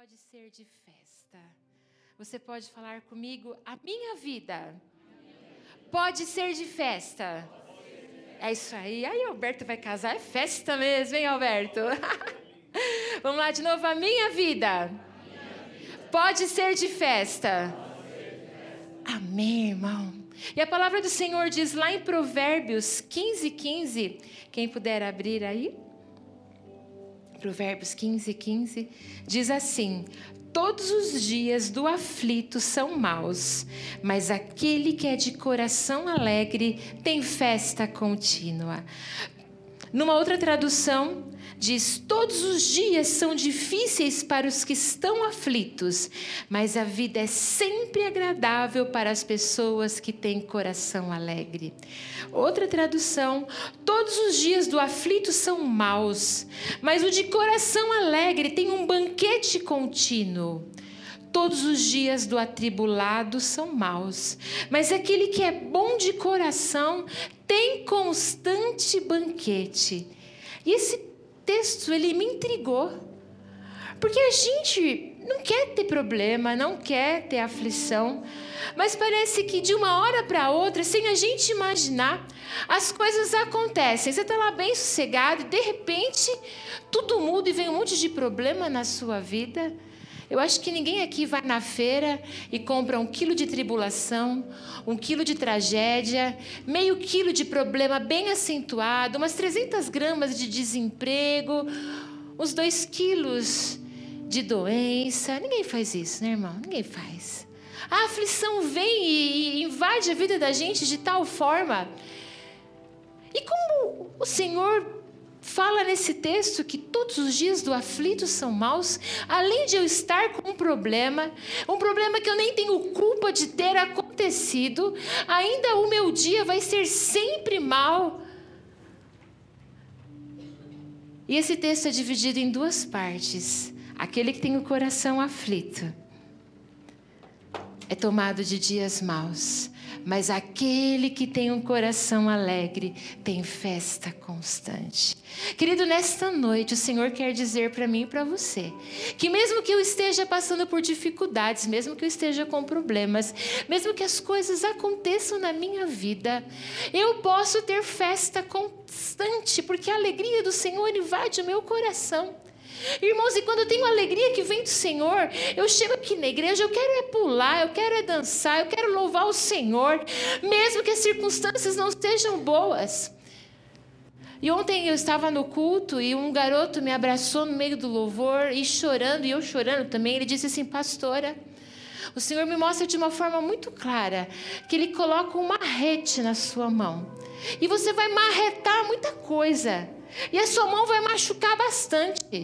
pode ser de festa. Você pode falar comigo, a minha vida pode ser de festa. É isso aí. Aí o Alberto vai casar, é festa mesmo, hein, Alberto? Vamos lá de novo, a minha vida pode ser de festa. Amém, irmão. E a palavra do Senhor diz lá em Provérbios 15:15, quem puder abrir aí, Provérbios 15:15, diz assim: todos os dias do aflito são maus, mas aquele que é de coração alegre tem festa contínua. Numa outra tradução, diz: todos os dias são difíceis para os que estão aflitos, mas a vida é sempre agradável para as pessoas que têm coração alegre. Outra tradução: todos os dias do aflito são maus, mas o de coração alegre tem um banquete contínuo. Todos os dias do atribulado são maus, mas aquele que é bom de coração tem constante banquete. E esse texto, ele me intrigou, porque a gente não quer ter problema, não quer ter aflição, mas parece que de uma hora para outra, sem a gente imaginar, as coisas acontecem. Você está lá bem sossegado e de repente tudo muda e vem um monte de problema na sua vida. Eu acho que ninguém aqui vai na feira e compra 1 quilo de tribulação, 1 quilo de tragédia, meio quilo de problema bem acentuado, umas 300 gramas de desemprego, uns 2 quilos de doença. Ninguém faz isso, né, irmão? Ninguém faz. A aflição vem e invade a vida da gente de tal forma. E como o Senhor fala nesse texto que todos os dias do aflito são maus, além de eu estar com um problema que eu nem tenho culpa de ter acontecido, ainda o meu dia vai ser sempre mau. E esse texto é dividido em 2 partes. Aquele que tem o coração aflito é tomado de dias maus, mas aquele que tem um coração alegre tem festa constante. Querido, nesta noite o Senhor quer dizer para mim e para você que mesmo que eu esteja passando por dificuldades, mesmo que eu esteja com problemas, mesmo que as coisas aconteçam na minha vida, eu posso ter festa constante, porque a alegria do Senhor invade o meu coração. Irmãos, e quando eu tenho alegria que vem do Senhor, eu chego aqui na igreja, eu quero é pular, eu quero é dançar, eu quero louvar o Senhor, mesmo que as circunstâncias não estejam boas. E ontem eu estava no culto e um garoto me abraçou no meio do louvor e chorando, e eu chorando também. Ele disse assim: pastora, o Senhor me mostra de uma forma muito clara que Ele coloca um marrete na sua mão e você vai marretar muita coisa e a sua mão vai machucar bastante.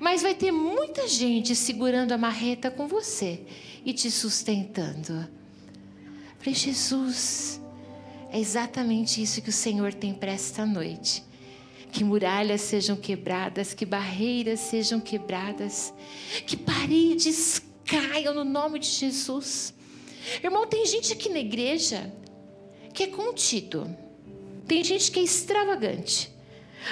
Mas vai ter muita gente segurando a marreta com você e te sustentando. Falei: Jesus, é exatamente isso que o Senhor tem para esta noite. Que muralhas sejam quebradas, que barreiras sejam quebradas, que paredes caiam no nome de Jesus. Irmão, tem gente aqui na igreja que é contido, tem gente que é extravagante.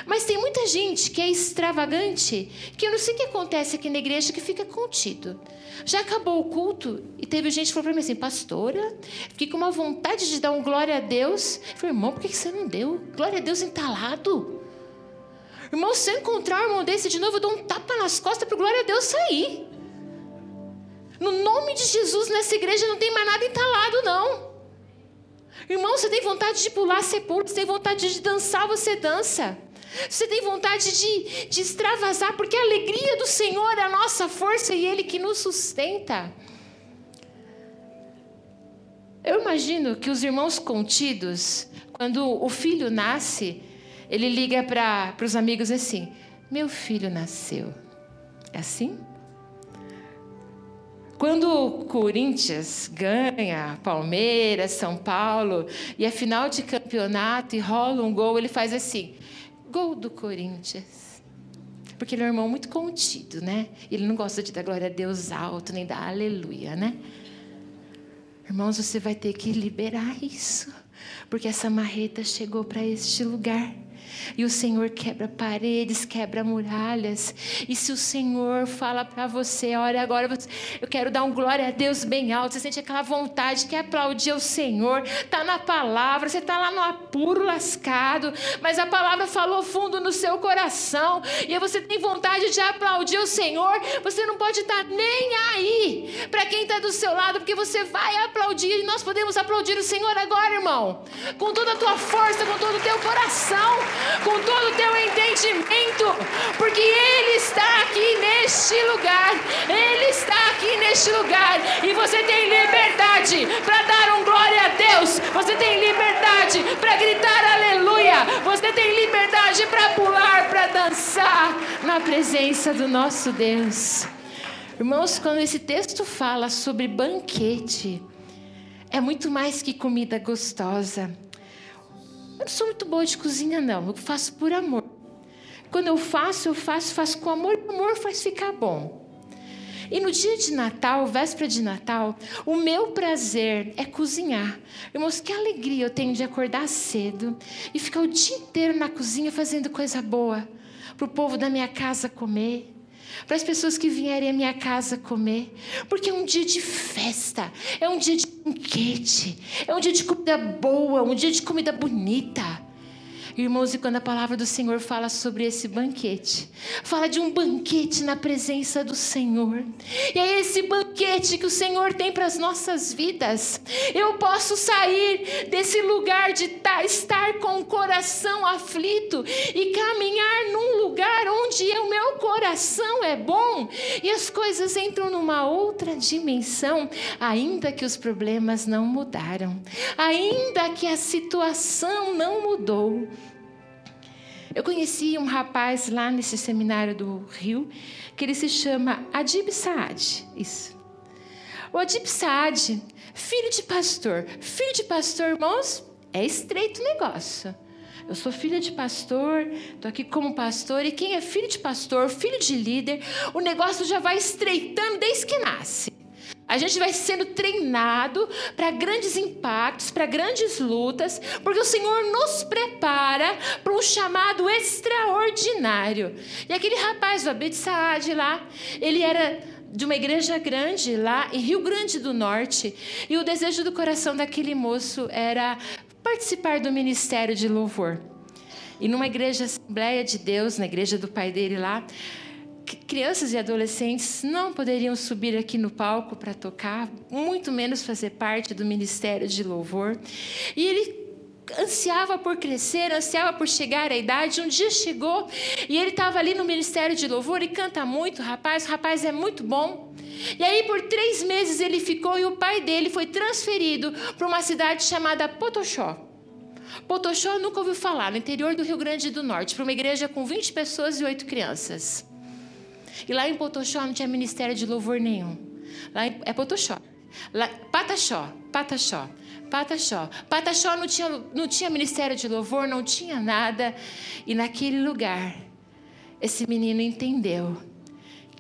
Mas tem muita gente que é extravagante, que eu não sei o que acontece aqui na igreja, que fica contido. Já acabou o culto e teve gente que falou para mim assim: pastora, fiquei com uma vontade de dar um glória a Deus. Eu falei: irmão, por que você não deu? Glória a Deus entalado. Irmão, se eu encontrar um irmão desse de novo, eu dou um tapa nas costas para o glória a Deus sair. No nome de Jesus, nessa igreja não tem mais nada entalado, não. Irmão, você tem vontade de pular, você pula. Você tem vontade de dançar, você dança. Você tem vontade de extravasar, porque a alegria do Senhor é a nossa força e Ele que nos sustenta. Eu imagino que os irmãos contidos, quando o filho nasce, ele liga para os amigos assim: meu filho nasceu. É assim? Quando o Corinthians ganha, Palmeiras, São Paulo, e é final de campeonato e rola um gol, ele faz assim: gol do Corinthians. Porque ele é um irmão muito contido, né? Ele não gosta de dar glória a Deus alto, nem dar aleluia, né? Irmãos, você vai ter que liberar isso, porque essa marreta chegou para este lugar. E o Senhor quebra paredes, quebra muralhas. E se o Senhor fala para você, olha, agora eu quero dar um glória a Deus bem alto, você sente aquela vontade, quer aplaudir o Senhor, está na palavra, você está lá no apuro lascado, mas a palavra falou fundo no seu coração, e aí você tem vontade de aplaudir o Senhor. Você não pode estar nem aí para quem está do seu lado, porque você vai aplaudir, e nós podemos aplaudir o Senhor agora, irmão, com toda a tua força, com todo o teu coração, com todo o teu entendimento, porque Ele está aqui neste lugar, Ele está aqui neste lugar, e você tem liberdade para dar um glória a Deus, você tem liberdade para gritar aleluia, você tem liberdade para pular, para dançar na presença do nosso Deus. Irmãos, quando esse texto fala sobre banquete, é muito mais que comida gostosa. Eu não sou muito boa de cozinha, não. Eu faço por amor. Quando eu faço com amor. O amor faz ficar bom. E no dia de Natal, véspera de Natal, o meu prazer é cozinhar. Irmãos, que alegria eu tenho de acordar cedo e ficar o dia inteiro na cozinha fazendo coisa boa. Para o povo da minha casa comer. Para as pessoas que vierem à minha casa comer. Porque é um dia de festa. É um dia de banquete. É um dia de comida boa. Um dia de comida bonita. Irmãos, e quando a palavra do Senhor fala sobre esse banquete, fala de um banquete na presença do Senhor, e é esse banquete que o Senhor tem para as nossas vidas. Eu posso sair desse lugar de estar com o coração aflito e caminhar num lugar onde o meu coração é bom, e as coisas entram numa outra dimensão, ainda que os problemas não mudaram, ainda que a situação não mudou. Eu conheci um rapaz lá nesse seminário do Rio, que ele se chama Adib Saad, isso. O Adib Saad, filho de pastor, irmãos, é estreito o negócio. Eu sou filha de pastor, estou aqui como pastor, e quem é filho de pastor, filho de líder, o negócio já vai estreitando desde que nasce. A gente vai sendo treinado para grandes impactos, para grandes lutas, porque o Senhor nos prepara para um chamado extraordinário. E aquele rapaz, o Adib Saad lá, ele era de uma igreja grande lá em Rio Grande do Norte, e o desejo do coração daquele moço era participar do ministério de louvor. E numa igreja Assembleia de Deus, na igreja do pai dele lá, crianças e adolescentes não poderiam subir aqui no palco para tocar, muito menos fazer parte do ministério de louvor. E ele ansiava por crescer, ansiava por chegar à idade. Um dia chegou e ele estava ali no ministério de louvor e canta muito, o rapaz é muito bom. E aí por 3 meses ele ficou, e o pai dele foi transferido para uma cidade chamada Pataxó. Pataxó nunca ouviu falar, no interior do Rio Grande do Norte, para uma igreja com 20 pessoas e 8 crianças. E lá em Pataxó não tinha ministério de louvor nenhum. Lá é Pataxó. Pataxó. Pataxó não tinha ministério de louvor, não tinha nada. E naquele lugar, esse menino entendeu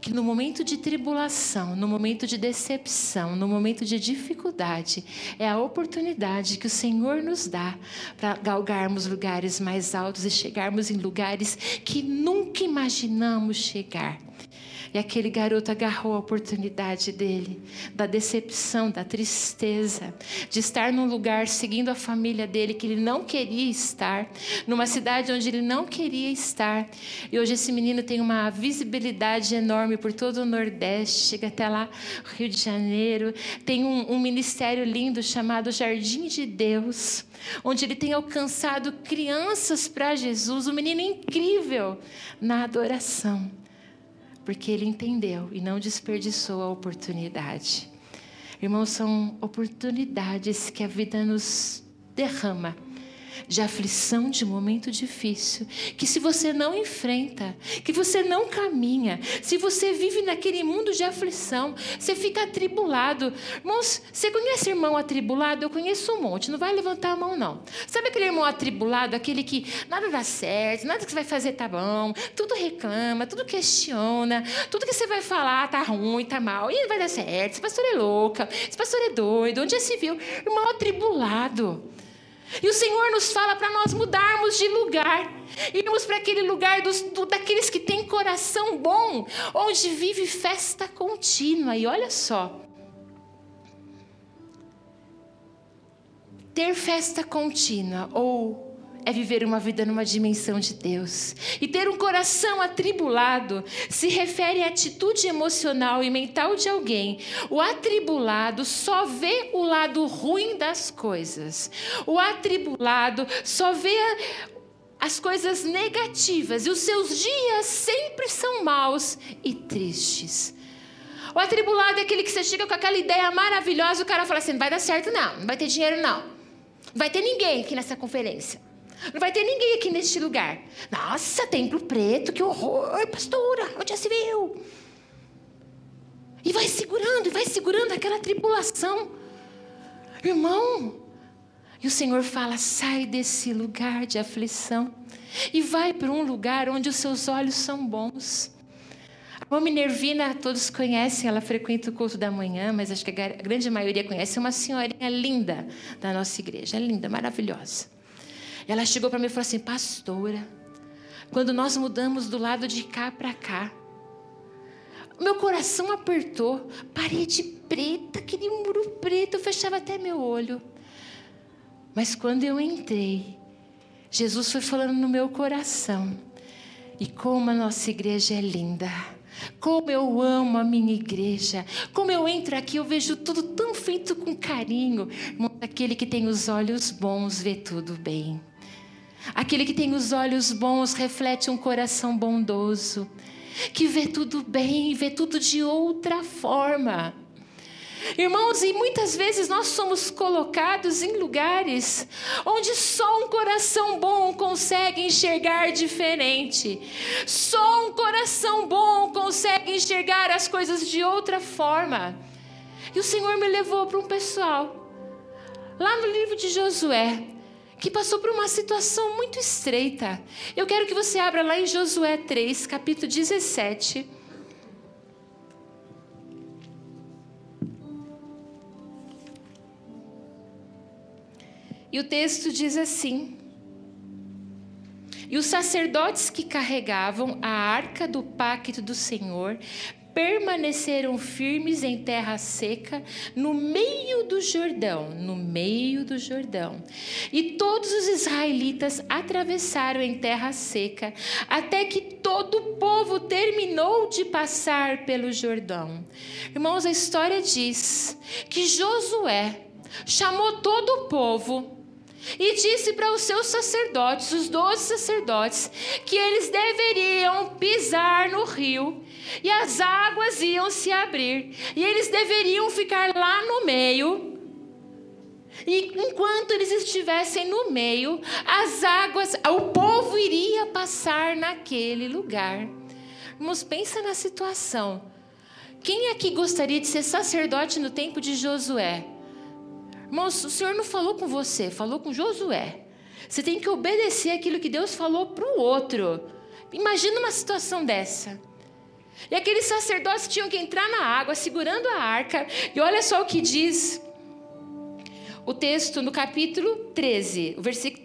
que no momento de tribulação, no momento de decepção, no momento de dificuldade, é a oportunidade que o Senhor nos dá para galgarmos lugares mais altos e chegarmos em lugares que nunca imaginamos chegar. E aquele garoto agarrou a oportunidade dele, da decepção, da tristeza, de estar num lugar seguindo a família dele que ele não queria estar, numa cidade onde ele não queria estar. E hoje esse menino tem uma visibilidade enorme por todo o Nordeste, chega até lá, Rio de Janeiro, tem um ministério lindo chamado Jardim de Deus, onde ele tem alcançado crianças para Jesus, um menino incrível na adoração. Porque ele entendeu e não desperdiçou a oportunidade. Irmãos, são oportunidades que a vida nos derrama, de aflição, de momento difícil, que se você não enfrenta, que você não caminha, se você vive naquele mundo de aflição, você fica atribulado. Irmãos, você conhece irmão atribulado? Eu conheço um monte, não vai levantar a mão não. Sabe aquele irmão atribulado, aquele que nada dá certo, nada que você vai fazer tá bom, tudo reclama, tudo questiona, tudo que você vai falar tá ruim, tá mal, e não vai dar certo, esse pastor é louca, esse pastor é doido, onde já se viu? Irmão atribulado. E o Senhor nos fala para nós mudarmos de lugar, irmos para aquele lugar daqueles que têm coração bom, onde vive festa contínua. E olha só, ter festa contínua ou é viver uma vida numa dimensão de Deus. E ter um coração atribulado se refere à atitude emocional e mental de alguém. O atribulado só vê o lado ruim das coisas. O atribulado só vê as coisas negativas. E os seus dias sempre são maus e tristes. O atribulado é aquele que você chega com aquela ideia maravilhosa e o cara fala assim, não vai dar certo não, não vai ter dinheiro não. Não vai ter ninguém aqui nessa conferência. Não vai ter ninguém aqui neste lugar. Nossa, templo preto, que horror, pastora, onde já se viu? E vai segurando aquela tribulação. Irmão, e o Senhor fala, sai desse lugar de aflição e vai para um lugar onde os seus olhos são bons. A mãe Nervina, todos conhecem, ela frequenta o culto da manhã, mas acho que a grande maioria conhece, uma senhorinha linda da nossa igreja, linda, maravilhosa. Ela chegou para mim e falou assim, pastora, quando nós mudamos do lado de cá para cá, meu coração apertou, parede preta, aquele muro preto, eu fechava até meu olho. Mas quando eu entrei, Jesus foi falando no meu coração, e como a nossa igreja é linda, como eu amo a minha igreja, como eu entro aqui, eu vejo tudo tão feito com carinho. Aquele que tem os olhos bons vê tudo bem. Aquele que tem os olhos bons reflete um coração bondoso, que vê tudo bem, vê tudo de outra forma. Irmãos, e muitas vezes nós somos colocados em lugares onde só um coração bom consegue enxergar diferente. Só um coração bom consegue enxergar as coisas de outra forma. E o Senhor me levou para um pessoal, lá no livro de Josué, que passou por uma situação muito estreita. Eu quero que você abra lá em Josué 3, capítulo 17. E o texto diz assim, e os sacerdotes que carregavam a arca do pacto do Senhor permaneceram firmes em terra seca no meio do Jordão, E todos os israelitas atravessaram em terra seca, até que todo o povo terminou de passar pelo Jordão. Irmãos, a história diz que Josué chamou todo o povo e disse para os seus sacerdotes, os 12 sacerdotes, que eles deveriam pisar no rio e as águas iam se abrir. E eles deveriam ficar lá no meio. E enquanto eles estivessem no meio, as águas, o povo iria passar naquele lugar. Irmãos, pensa na situação. Quem aqui gostaria de ser sacerdote no tempo de Josué? Irmãos, o Senhor não falou com você, falou com Josué. Você tem que obedecer aquilo que Deus falou para o outro. Imagina uma situação dessa. E aqueles sacerdotes tinham que entrar na água, segurando a arca. E olha só o que diz o texto no capítulo 13,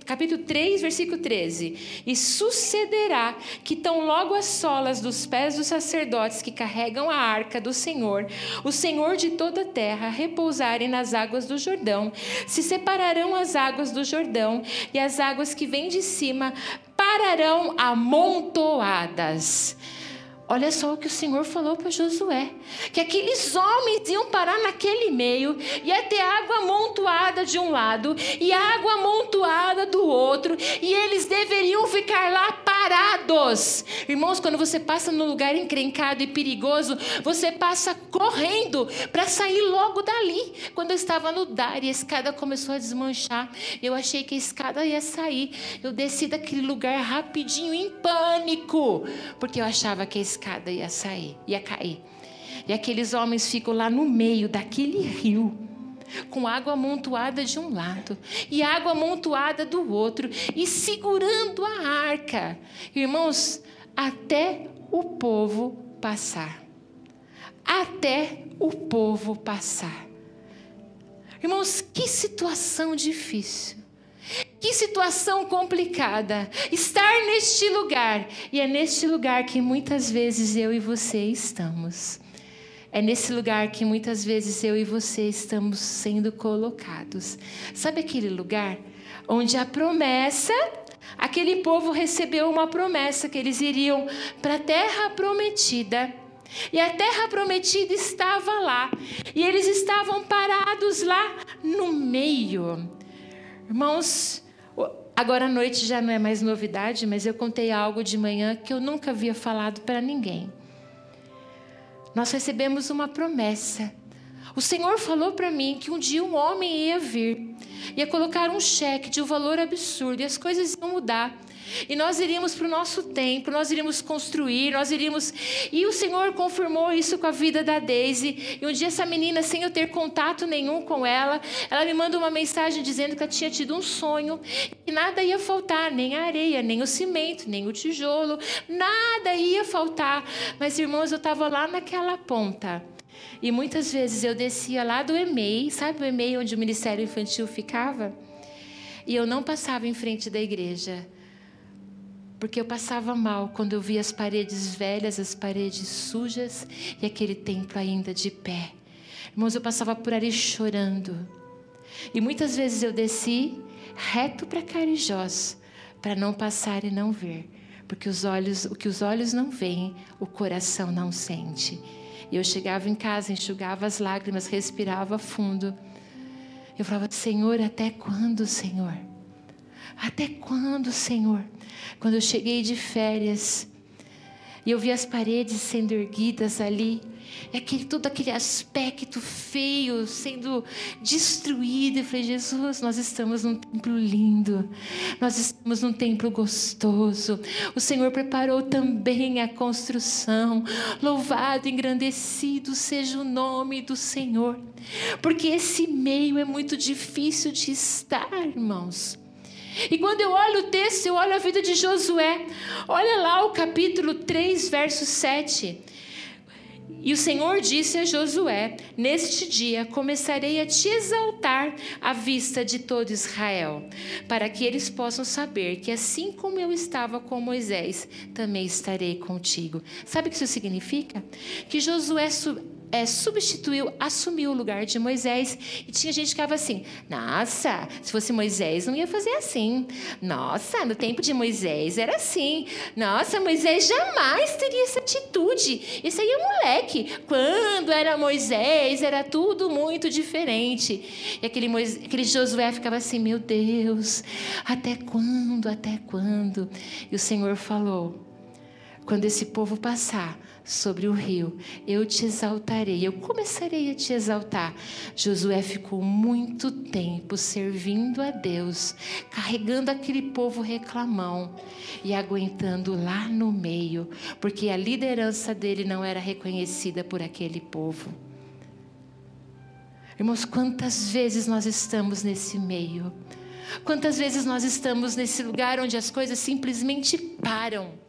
capítulo 3, versículo 13. E sucederá que tão logo as solas dos pés dos sacerdotes que carregam a arca do Senhor, o Senhor de toda a terra, repousarem nas águas do Jordão, se separarão as águas do Jordão, e as águas que vêm de cima pararão amontoadas. Olha só o que o Senhor falou para Josué, que aqueles homens iam parar naquele meio, ia ter água amontoada de um lado e água amontoada do outro, e eles deveriam ficar lá parados. Irmãos, quando você passa num lugar encrencado e perigoso, você passa correndo para sair logo dali. Quando eu estava no Dar e a escada começou a desmanchar, eu achei que a escada ia sair. Eu desci daquele lugar rapidinho em pânico, porque eu achava que a escada ia sair, ia cair. E aqueles homens ficam lá no meio daquele rio, com água amontoada de um lado e água amontoada do outro, e segurando a arca, irmãos, até o povo passar. Irmãos, que situação difícil. Que situação complicada estar neste lugar. E é neste lugar que muitas vezes eu e você estamos. É nesse lugar que muitas vezes eu e você estamos sendo colocados. Sabe aquele lugar onde a promessa... Aquele povo recebeu uma promessa que eles iriam para a Terra Prometida. E a Terra Prometida estava lá. E eles estavam parados lá no meio. Irmãos, agora à noite já não é mais novidade, mas eu contei algo de manhã que eu nunca havia falado para ninguém. Nós recebemos uma promessa. O Senhor falou para mim que um dia um homem ia vir, ia colocar um cheque de um valor absurdo e as coisas iam mudar. E nós iríamos para o nosso tempo, nós iríamos construir, nós iríamos... E o Senhor confirmou isso com a vida da Daisy. E um dia essa menina, sem eu ter contato nenhum com ela me manda uma mensagem dizendo que ela tinha tido um sonho, que nada ia faltar, nem a areia, nem o cimento, nem o tijolo, nada ia faltar. Mas, irmãos, eu estava lá naquela ponta. E muitas vezes eu descia lá do EMEI, sabe o EMEI onde o Ministério Infantil ficava? E eu não passava em frente da igreja, porque eu passava mal quando eu via as paredes velhas, as paredes sujas e aquele templo ainda de pé. Irmãos, eu passava por ali chorando. E muitas vezes eu desci reto para Carijós, para não passar e não ver, porque o que os olhos não veem, o coração não sente. E eu chegava em casa, enxugava as lágrimas, respirava fundo. Eu falava, Senhor, até quando, Senhor? Até quando, Senhor? Quando eu cheguei de férias, e eu vi as paredes sendo erguidas ali, e todo aquele aspecto feio sendo destruído. Eu falei, Jesus, nós estamos num templo lindo, nós estamos num templo gostoso. O Senhor preparou também a construção. Louvado, engrandecido seja o nome do Senhor. Porque esse meio é muito difícil de estar, irmãos. E quando eu olho o texto, eu olho a vida de Josué. Olha lá o capítulo 3, verso 7. E o Senhor disse a Josué, neste dia começarei a te exaltar à vista de todo Israel, para que eles possam saber que assim como eu estava com Moisés, também estarei contigo. Sabe o que isso significa? Que Josué substituiu, assumiu o lugar de Moisés. E tinha gente que ficava assim, nossa, se fosse Moisés não ia fazer assim, nossa, no tempo de Moisés era assim, nossa, Moisés jamais teria essa atitude, isso aí é moleque, quando era Moisés era tudo muito diferente. E aquele Josué ficava assim, meu Deus, até quando, até quando? E o Senhor falou, quando esse povo passar sobre o rio, eu te exaltarei, eu começarei a te exaltar. Josué ficou muito tempo servindo a Deus, carregando aquele povo reclamão e aguentando lá no meio, porque a liderança dele não era reconhecida por aquele povo. Irmãos, quantas vezes nós estamos nesse meio? Quantas vezes nós estamos nesse lugar onde as coisas simplesmente param?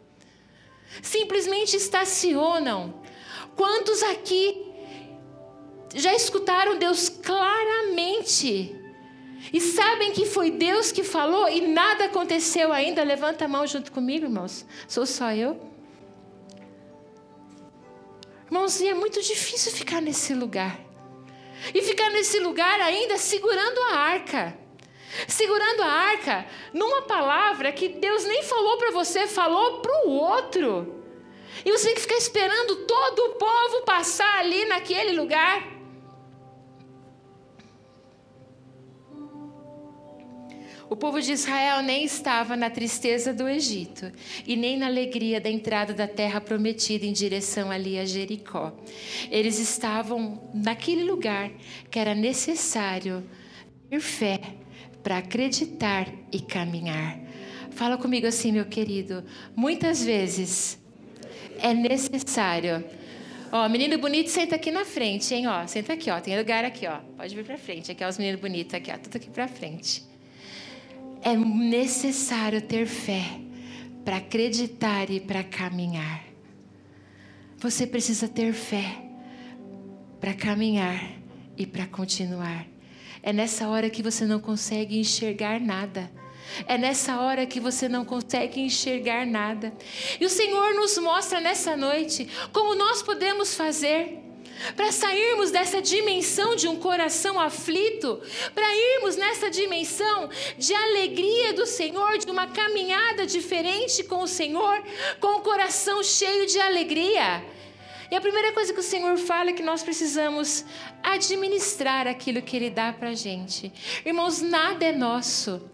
Simplesmente estacionam. Quantos aqui já escutaram Deus claramente e sabem que foi Deus que falou e nada aconteceu ainda? Levanta a mão junto comigo, irmãos. Sou só eu? Irmãos, é muito difícil ficar nesse lugar. E ficar nesse lugar ainda segurando a arca. Segurando a arca, numa palavra que Deus nem falou para você, falou para o outro. E você tem que ficar esperando todo o povo passar ali naquele lugar. O povo de Israel nem estava na tristeza do Egito e nem na alegria da entrada da Terra Prometida em direção ali a Jericó. Eles estavam naquele lugar que era necessário ter fé para acreditar e caminhar. Fala comigo assim, meu querido, muitas vezes é necessário. Ó, menino bonito, senta aqui na frente, hein, ó, senta aqui, ó, tem lugar aqui, ó, pode vir para frente, aqui, ó, os meninos bonitos aqui, ó, tudo aqui para frente. É necessário ter fé para acreditar e para caminhar. Você precisa ter fé para caminhar e para continuar. É nessa hora que você não consegue enxergar nada. É nessa hora que você não consegue enxergar nada. E o Senhor nos mostra nessa noite como nós podemos fazer para sairmos dessa dimensão de um coração aflito, para irmos nessa dimensão de alegria do Senhor, de uma caminhada diferente com o Senhor, com o coração cheio de alegria. E a primeira coisa que o Senhor fala é que nós precisamos administrar aquilo que Ele dá para a gente. Irmãos, nada é nosso.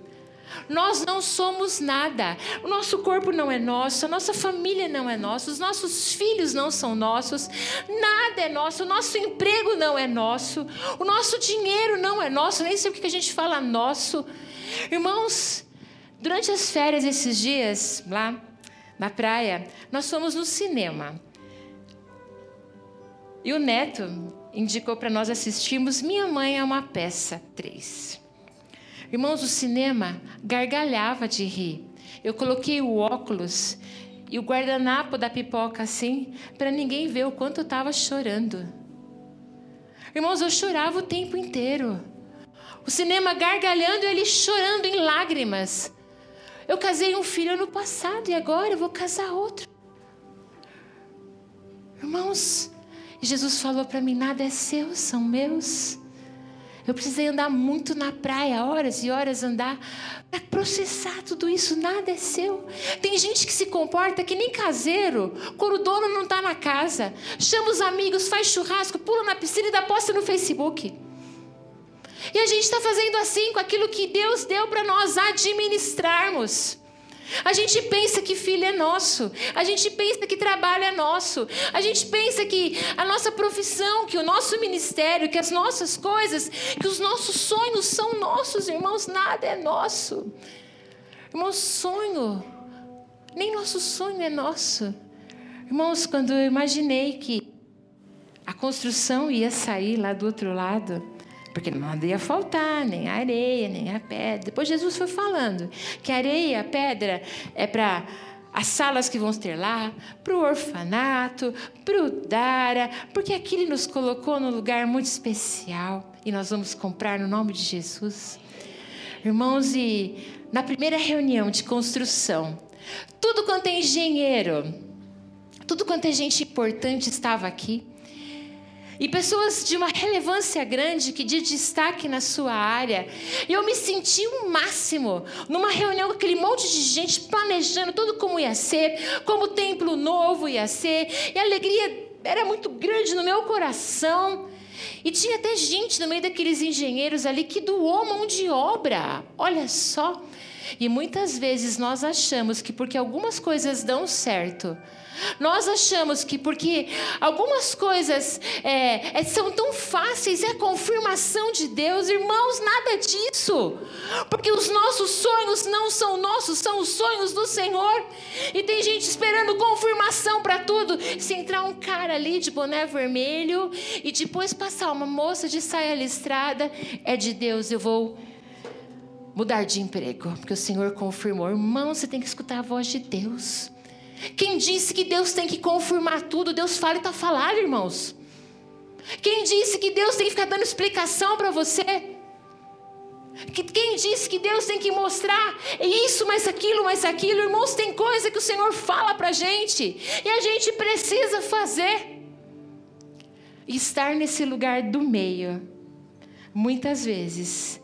Nós não somos nada. O nosso corpo não é nosso, a nossa família não é nossa, os nossos filhos não são nossos, nada é nosso, o nosso emprego não é nosso, o nosso dinheiro não é nosso, nem sei porque a gente fala nosso. Irmãos, durante as férias esses dias, lá na praia, nós fomos no cinema. E o Neto indicou para nós assistirmos Minha Mãe é uma Peça 3. Irmãos, o cinema gargalhava de rir. Eu coloquei o óculos e o guardanapo da pipoca assim, para ninguém ver o quanto eu estava chorando. Irmãos, eu chorava o tempo inteiro. O cinema gargalhando e ele chorando em lágrimas. Eu casei um filho ano passado e agora eu vou casar outro. Irmãos, Jesus falou para mim, nada é seu, são meus. Eu precisei andar muito na praia, horas e horas andar, para processar tudo isso, nada é seu. Tem gente que se comporta que nem caseiro, quando o dono não está na casa. Chama os amigos, faz churrasco, pula na piscina e dá posta no Facebook. E a gente está fazendo assim com aquilo que Deus deu para nós administrarmos. A gente pensa que filho é nosso, a gente pensa que trabalho é nosso, a gente pensa que a nossa profissão, que o nosso ministério, que as nossas coisas, que os nossos sonhos são nossos, irmãos, nada é nosso. Irmãos, sonho, nem nosso sonho é nosso. Irmãos, quando eu imaginei que a construção ia sair lá do outro lado, porque nada ia faltar, nem a areia, nem a pedra. Depois Jesus foi falando que a areia, a pedra é para as salas que vão ter lá, para o orfanato, para o Dara, porque aqui Ele nos colocou num lugar muito especial e nós vamos comprar no nome de Jesus. Irmãos, e na primeira reunião de construção, tudo quanto é engenheiro, tudo quanto é gente importante estava aqui. E pessoas de uma relevância grande, que de destaque na sua área. E eu me senti o máximo numa reunião com aquele monte de gente planejando tudo como ia ser, como o templo novo ia ser. E a alegria era muito grande no meu coração. E tinha até gente no meio daqueles engenheiros ali que doou mão de obra. Olha só. E muitas vezes nós achamos que porque algumas coisas dão certo, nós achamos que porque algumas coisas são tão fáceis, é a confirmação de Deus. Irmãos, nada disso. Porque os nossos sonhos não são nossos, são os sonhos do Senhor. E tem gente esperando confirmação para tudo. Se entrar um cara ali de boné vermelho e depois passar uma moça de saia listrada, é de Deus, eu vou mudar de emprego, porque o Senhor confirmou. Irmão, você tem que escutar a voz de Deus. Quem disse que Deus tem que confirmar tudo? Deus fala e está falando, irmãos. Quem disse que Deus tem que ficar dando explicação para você? Quem disse que Deus tem que mostrar isso, mais aquilo? Irmãos, tem coisa que o Senhor fala para a gente e a gente precisa fazer. Estar nesse lugar do meio, muitas vezes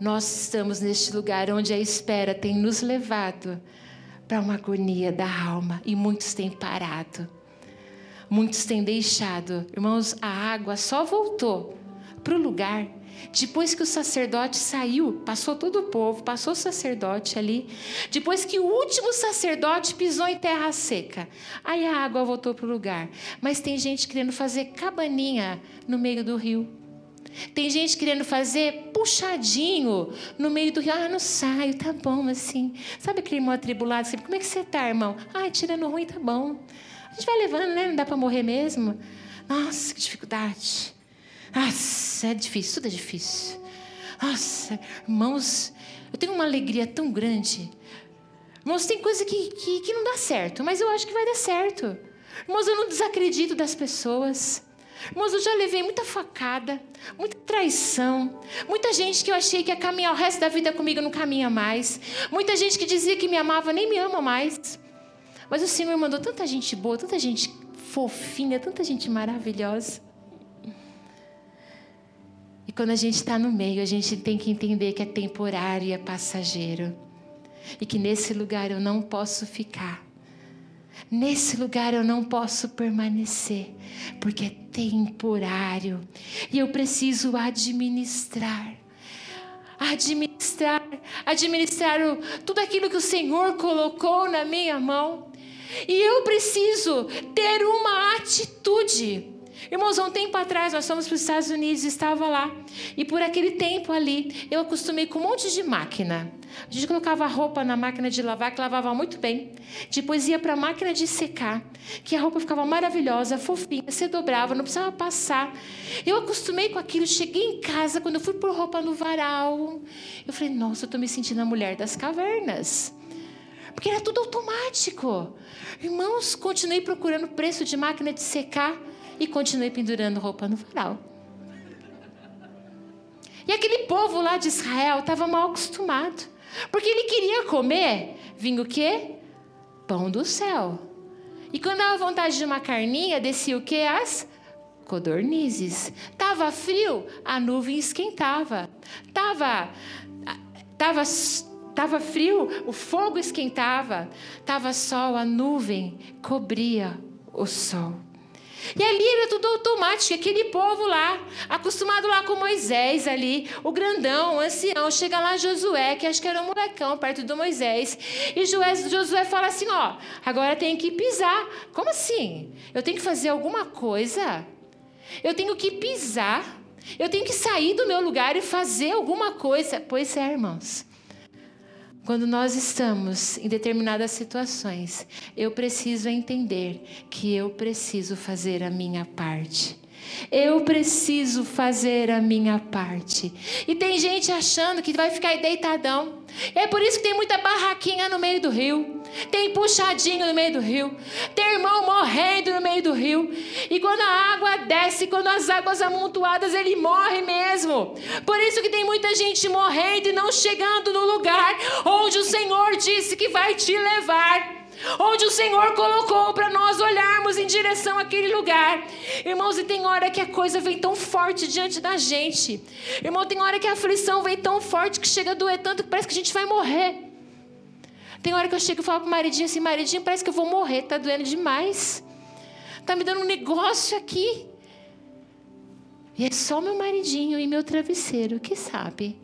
nós estamos neste lugar onde a espera tem nos levado para uma agonia da alma. E muitos têm parado. Muitos têm deixado. Irmãos, a água só voltou para o lugar depois que o sacerdote saiu. Passou todo o povo, passou o sacerdote ali. Depois que o último sacerdote pisou em terra seca. Aí a água voltou para o lugar. Mas tem gente querendo fazer cabaninha no meio do rio. Tem gente querendo fazer puxadinho no meio do rio. Ah, não saio, tá bom assim. Sabe aquele irmão atribulado? Assim, como é que você tá, irmão? Ah, tirando ruim, tá bom. A gente vai levando, né? Não dá pra morrer mesmo. Nossa, que dificuldade. Nossa, é difícil, tudo é difícil. Nossa, irmãos, eu tenho uma alegria tão grande. Irmãos, tem coisa que não dá certo, mas eu acho que vai dar certo. Irmãos, eu não desacredito das pessoas. Mas eu já levei muita facada, muita traição, muita gente que eu achei que ia caminhar o resto da vida comigo não caminha mais, muita gente que dizia que me amava nem me ama mais. Mas o Senhor mandou tanta gente boa, tanta gente fofinha, tanta gente maravilhosa. E quando a gente está no meio, a gente tem que entender que é temporário e é passageiro. E que nesse lugar eu não posso ficar. Nesse lugar eu não posso permanecer, porque é temporário. E eu preciso administrar. Administrar tudo aquilo que o Senhor colocou na minha mão. E eu preciso ter uma atitude. Irmãos, há um tempo atrás nós fomos para os Estados Unidos e estava lá. E por aquele tempo ali, eu acostumei com um monte de máquina. A gente colocava a roupa na máquina de lavar, que lavava muito bem. Depois ia para a máquina de secar, que a roupa ficava maravilhosa, fofinha, se dobrava, não precisava passar. Eu acostumei com aquilo, cheguei em casa, quando eu fui pôr roupa no varal, eu falei, nossa, eu estou me sentindo a mulher das cavernas. Porque era tudo automático. Irmãos, continuei procurando preço de máquina de secar. E continuei pendurando roupa no varal. E aquele povo lá de Israel estava mal acostumado. Porque ele queria comer, vinha o quê? Pão do céu. E quando dava vontade de uma carninha, descia o quê? As codornizes. Tava frio, a nuvem esquentava. Tava frio, o fogo esquentava. Tava sol, a nuvem cobria o sol. E ali era tudo automático, aquele povo lá, acostumado lá com Moisés ali, o grandão, o ancião, chega lá Josué, que acho que era um molecão perto do Moisés, e Josué fala assim, ó, agora tem que pisar. Como assim? Eu tenho que fazer alguma coisa? Eu tenho que pisar? Eu tenho que sair do meu lugar e fazer alguma coisa? Pois é, irmãos. Quando nós estamos em determinadas situações, eu preciso entender que eu preciso fazer a minha parte. Eu preciso fazer a minha parte. E tem gente achando que vai ficar deitadão. É por isso que tem muita barraquinha no meio do rio. Tem puxadinho no meio do rio. Tem irmão morrendo no meio do rio. E quando a água desce, quando as águas amontoadas, ele morre mesmo. Por isso que tem muita gente morrendo e não chegando no lugar onde o Senhor disse que vai te levar. Onde o Senhor colocou para nós olharmos em direção àquele lugar. Irmãos, e tem hora que a coisa vem tão forte diante da gente. Irmão, tem hora que a aflição vem tão forte que chega a doer tanto que parece que a gente vai morrer. Tem hora que eu chego e falo pro maridinho assim, maridinho, parece que eu vou morrer, tá doendo demais. Tá me dando um negócio aqui. E é só meu maridinho e meu travesseiro que sabe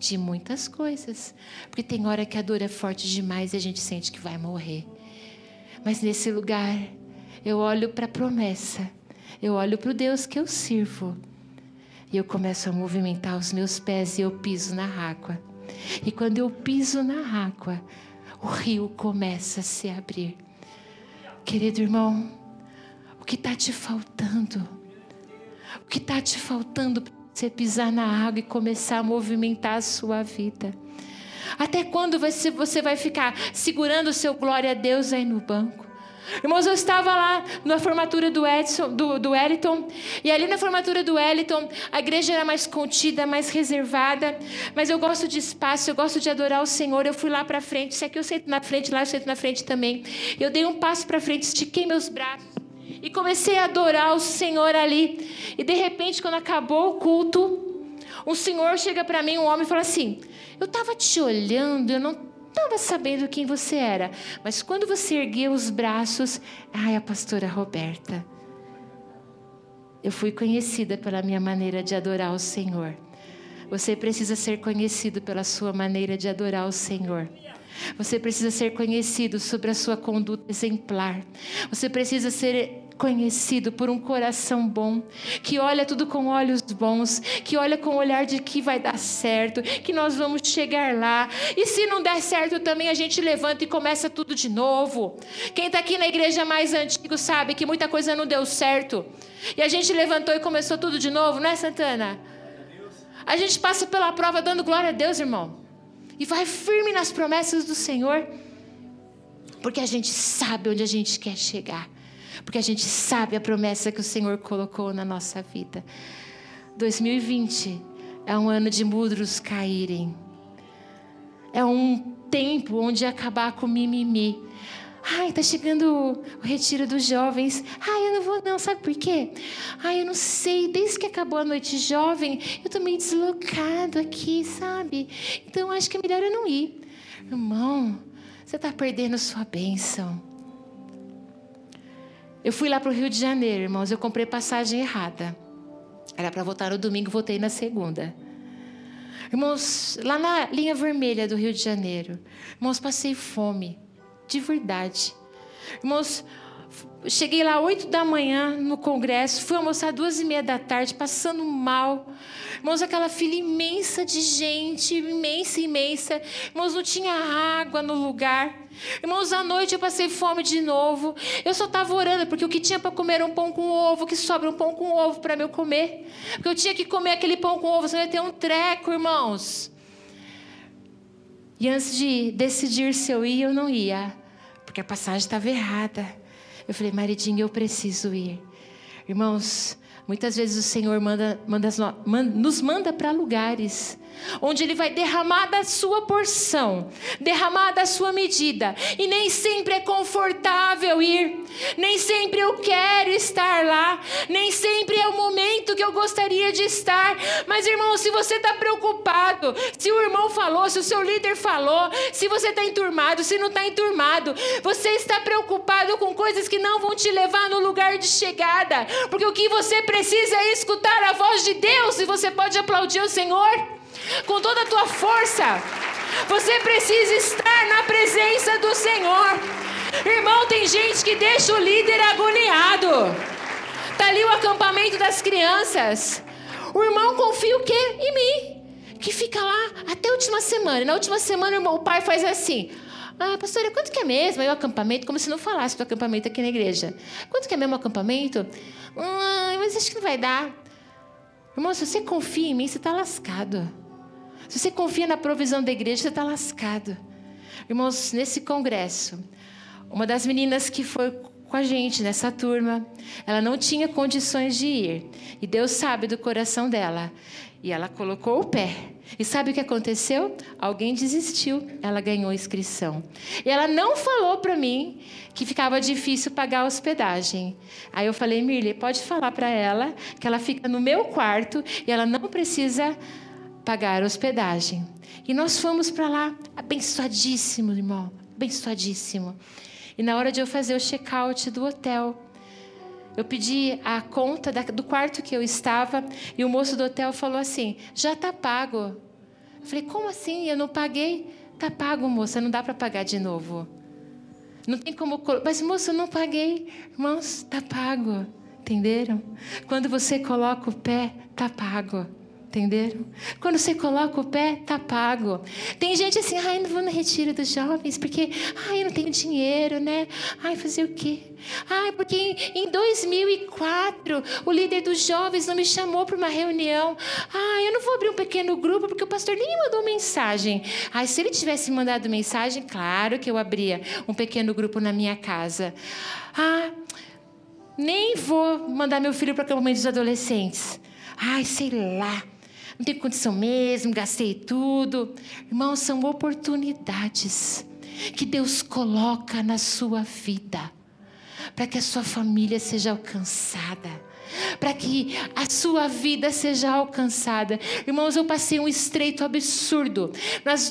de muitas coisas. Porque tem hora que a dor é forte demais e a gente sente que vai morrer. Mas nesse lugar, eu olho para a promessa. Eu olho para o Deus que eu sirvo. E eu começo a movimentar os meus pés e eu piso na água. E quando eu piso na água, o rio começa a se abrir. Querido irmão, o que está te faltando? O que está te faltando para você pisar na água e começar a movimentar a sua vida? Até quando você vai ficar segurando o seu glória a Deus aí no banco? Irmãos, eu estava lá na formatura do Edson, do Eliton. E ali na formatura do Eliton, a igreja era mais contida, mais reservada. Mas eu gosto de espaço, eu gosto de adorar o Senhor. Eu fui lá para frente, se aqui eu sento na frente, lá eu sento na frente também. Eu dei um passo para frente, estiquei meus braços e comecei a adorar o Senhor ali. E de repente, quando acabou o culto, um senhor chega para mim, um homem, e fala assim, eu estava te olhando, eu não estava sabendo quem você era, mas quando você ergueu os braços, ai, a pastora Roberta. Eu fui conhecida pela minha maneira de adorar o Senhor. Você precisa ser conhecido pela sua maneira de adorar o Senhor. Você precisa ser conhecido sobre a sua conduta exemplar. Você precisa ser conhecido por um coração bom, que olha tudo com olhos bons, que olha com o olhar de que vai dar certo, que nós vamos chegar lá, e se não der certo também a gente levanta e começa tudo de novo. Quem está aqui na igreja mais antigo sabe que muita coisa não deu certo, e a gente levantou e começou tudo de novo, não é, Santana? A gente passa pela prova dando glória a Deus, irmão, e vai firme nas promessas do Senhor, porque a gente sabe onde a gente quer chegar. porque a gente sabe a promessa que o Senhor colocou na nossa vida. 2020 é um ano de muros caírem. É um tempo onde acabar com mimimi. Ai, tá chegando o retiro dos jovens. Ai, eu não vou não, sabe por quê? Ai, eu não sei, desde que acabou a noite jovem, eu tô meio deslocado aqui, sabe? Então, acho que é melhor eu não ir. Irmão, você tá perdendo sua bênção. Eu fui lá pro Rio de Janeiro, irmãos, eu comprei passagem errada. Era para voltar no domingo, voltei na segunda. Irmãos, lá na linha vermelha do Rio de Janeiro, irmãos, passei fome. De verdade. Irmãos, cheguei lá 8 da manhã no congresso, fui almoçar 2:30 da tarde, passando mal. Irmãos, aquela fila imensa de gente, imensa, imensa. Irmãos, não tinha água no lugar. Irmãos, à noite eu passei fome de novo. Eu só estava orando, porque o que tinha para comer era um pão com ovo, que sobra um pão com ovo para eu comer. Porque eu tinha que comer aquele pão com ovo, senão ia ter um treco, irmãos. E antes de decidir se eu ia ou não ia, porque a passagem estava errada, eu falei, maridinho, eu preciso ir. Irmãos, muitas vezes o Senhor nos manda para lugares onde Ele vai derramar da sua porção, derramar da sua medida. E nem sempre é confortável ir, nem sempre eu quero estar lá, nem sempre é o momento que eu gostaria de estar. Mas, irmão, se você está preocupado, se o irmão falou, se o seu líder falou, se você está enturmado, se não está enturmado, você está preocupado com coisas que não vão te levar no lugar de chegada, porque o que você precisa é escutar a voz de Deus, e você pode aplaudir o Senhor com toda a tua força. Você precisa estar na presença do Senhor. Irmão, tem gente que deixa o líder agoniado. Está ali o acampamento das crianças. O irmão confia o quê? Em mim. Que fica lá até a última semana. Na última semana, o pai faz assim. Ah, pastora, quanto que é mesmo? Aí o acampamento, como se não falasse do acampamento aqui na igreja. Quanto que é mesmo o acampamento? Mas acho que não vai dar. Irmão, se você confia em mim, você está lascado. Se você confia na provisão da igreja, você está lascado. Irmãos, nesse congresso, uma das meninas que foi com a gente nessa turma, ela não tinha condições de ir. E Deus sabe do coração dela. E ela colocou o pé. E sabe o que aconteceu? Alguém desistiu. Ela ganhou inscrição. E ela não falou para mim que ficava difícil pagar a hospedagem. Aí eu falei, Mirley, pode falar para ela que ela fica no meu quarto e ela não precisa pagar hospedagem. E nós fomos para lá, abençoadíssimo, irmão, abençoadíssimo. E na hora de eu fazer o check-out do hotel, eu pedi a conta do quarto que eu estava, e o moço do hotel falou assim, já está pago. Eu falei, como assim? Eu não paguei? Está pago, moça, não dá para pagar de novo. Não tem como... Mas, moça, eu não paguei. Irmãos, está pago. Entenderam? Quando você coloca o pé, está pago. Entenderam? Quando você coloca o pé, tá pago. Tem gente assim, ai, não vou no retiro dos jovens, porque, ai, eu não tenho dinheiro, né? Ai, fazer o quê? Ai, porque em 2004, o líder dos jovens não me chamou para uma reunião. Ai, eu não vou abrir um pequeno grupo, porque o pastor nem me mandou mensagem. Ai, se ele tivesse mandado mensagem, claro que eu abria um pequeno grupo na minha casa. Ah, nem vou mandar meu filho para o acampamento dos adolescentes. Ai, sei lá. Não tenho condição mesmo, gastei tudo. Irmãos, são oportunidades que Deus coloca na sua vida para que a sua família seja alcançada, para que a sua vida seja alcançada. Irmãos, eu passei um estreito absurdo.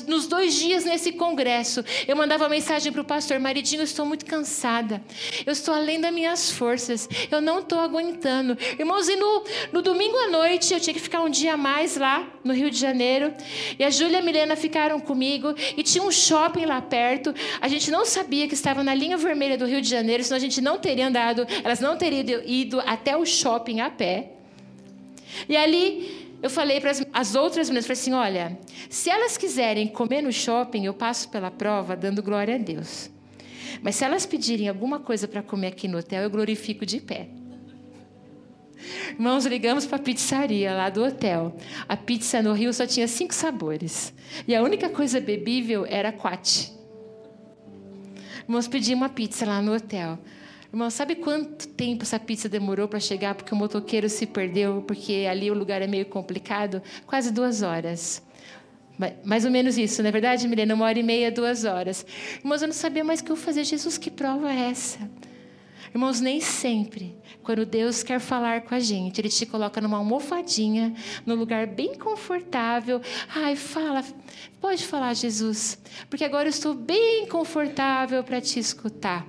Nos 2 dias nesse congresso, eu mandava mensagem para o pastor, maridinho, eu estou muito cansada, eu estou além das minhas forças, eu não estou aguentando. Irmãos, e no domingo à noite, eu tinha que ficar um dia a mais lá no Rio de Janeiro, e a Júlia e a Milena ficaram comigo, e tinha um shopping lá perto, a gente não sabia que estava na linha vermelha do Rio de Janeiro, senão a gente não teria andado, elas não teriam ido até o shopping a pé. E ali eu falei para as outras meninas, falei assim, olha, se elas quiserem comer no shopping, eu passo pela prova dando glória a Deus, mas se elas pedirem alguma coisa para comer aqui no hotel, eu glorifico de pé. Irmãos, ligamos para a pizzaria lá do hotel. A pizza no Rio só tinha 5 sabores, e a única coisa bebível era quate. Irmãos, pedimos uma pizza lá no hotel. Irmão, sabe quanto tempo essa pizza demorou para chegar porque o motoqueiro se perdeu, porque ali o lugar é meio complicado? Quase 2 horas. Mais ou menos isso, não é verdade, Milena? 1h30, 2 horas. Irmãos, eu não sabia mais o que eu fazer. Jesus, que prova é essa? Irmãos, nem sempre, quando Deus quer falar com a gente, Ele te coloca numa almofadinha, num lugar bem confortável. Ai, fala, pode falar, Jesus, porque agora eu estou bem confortável para te escutar.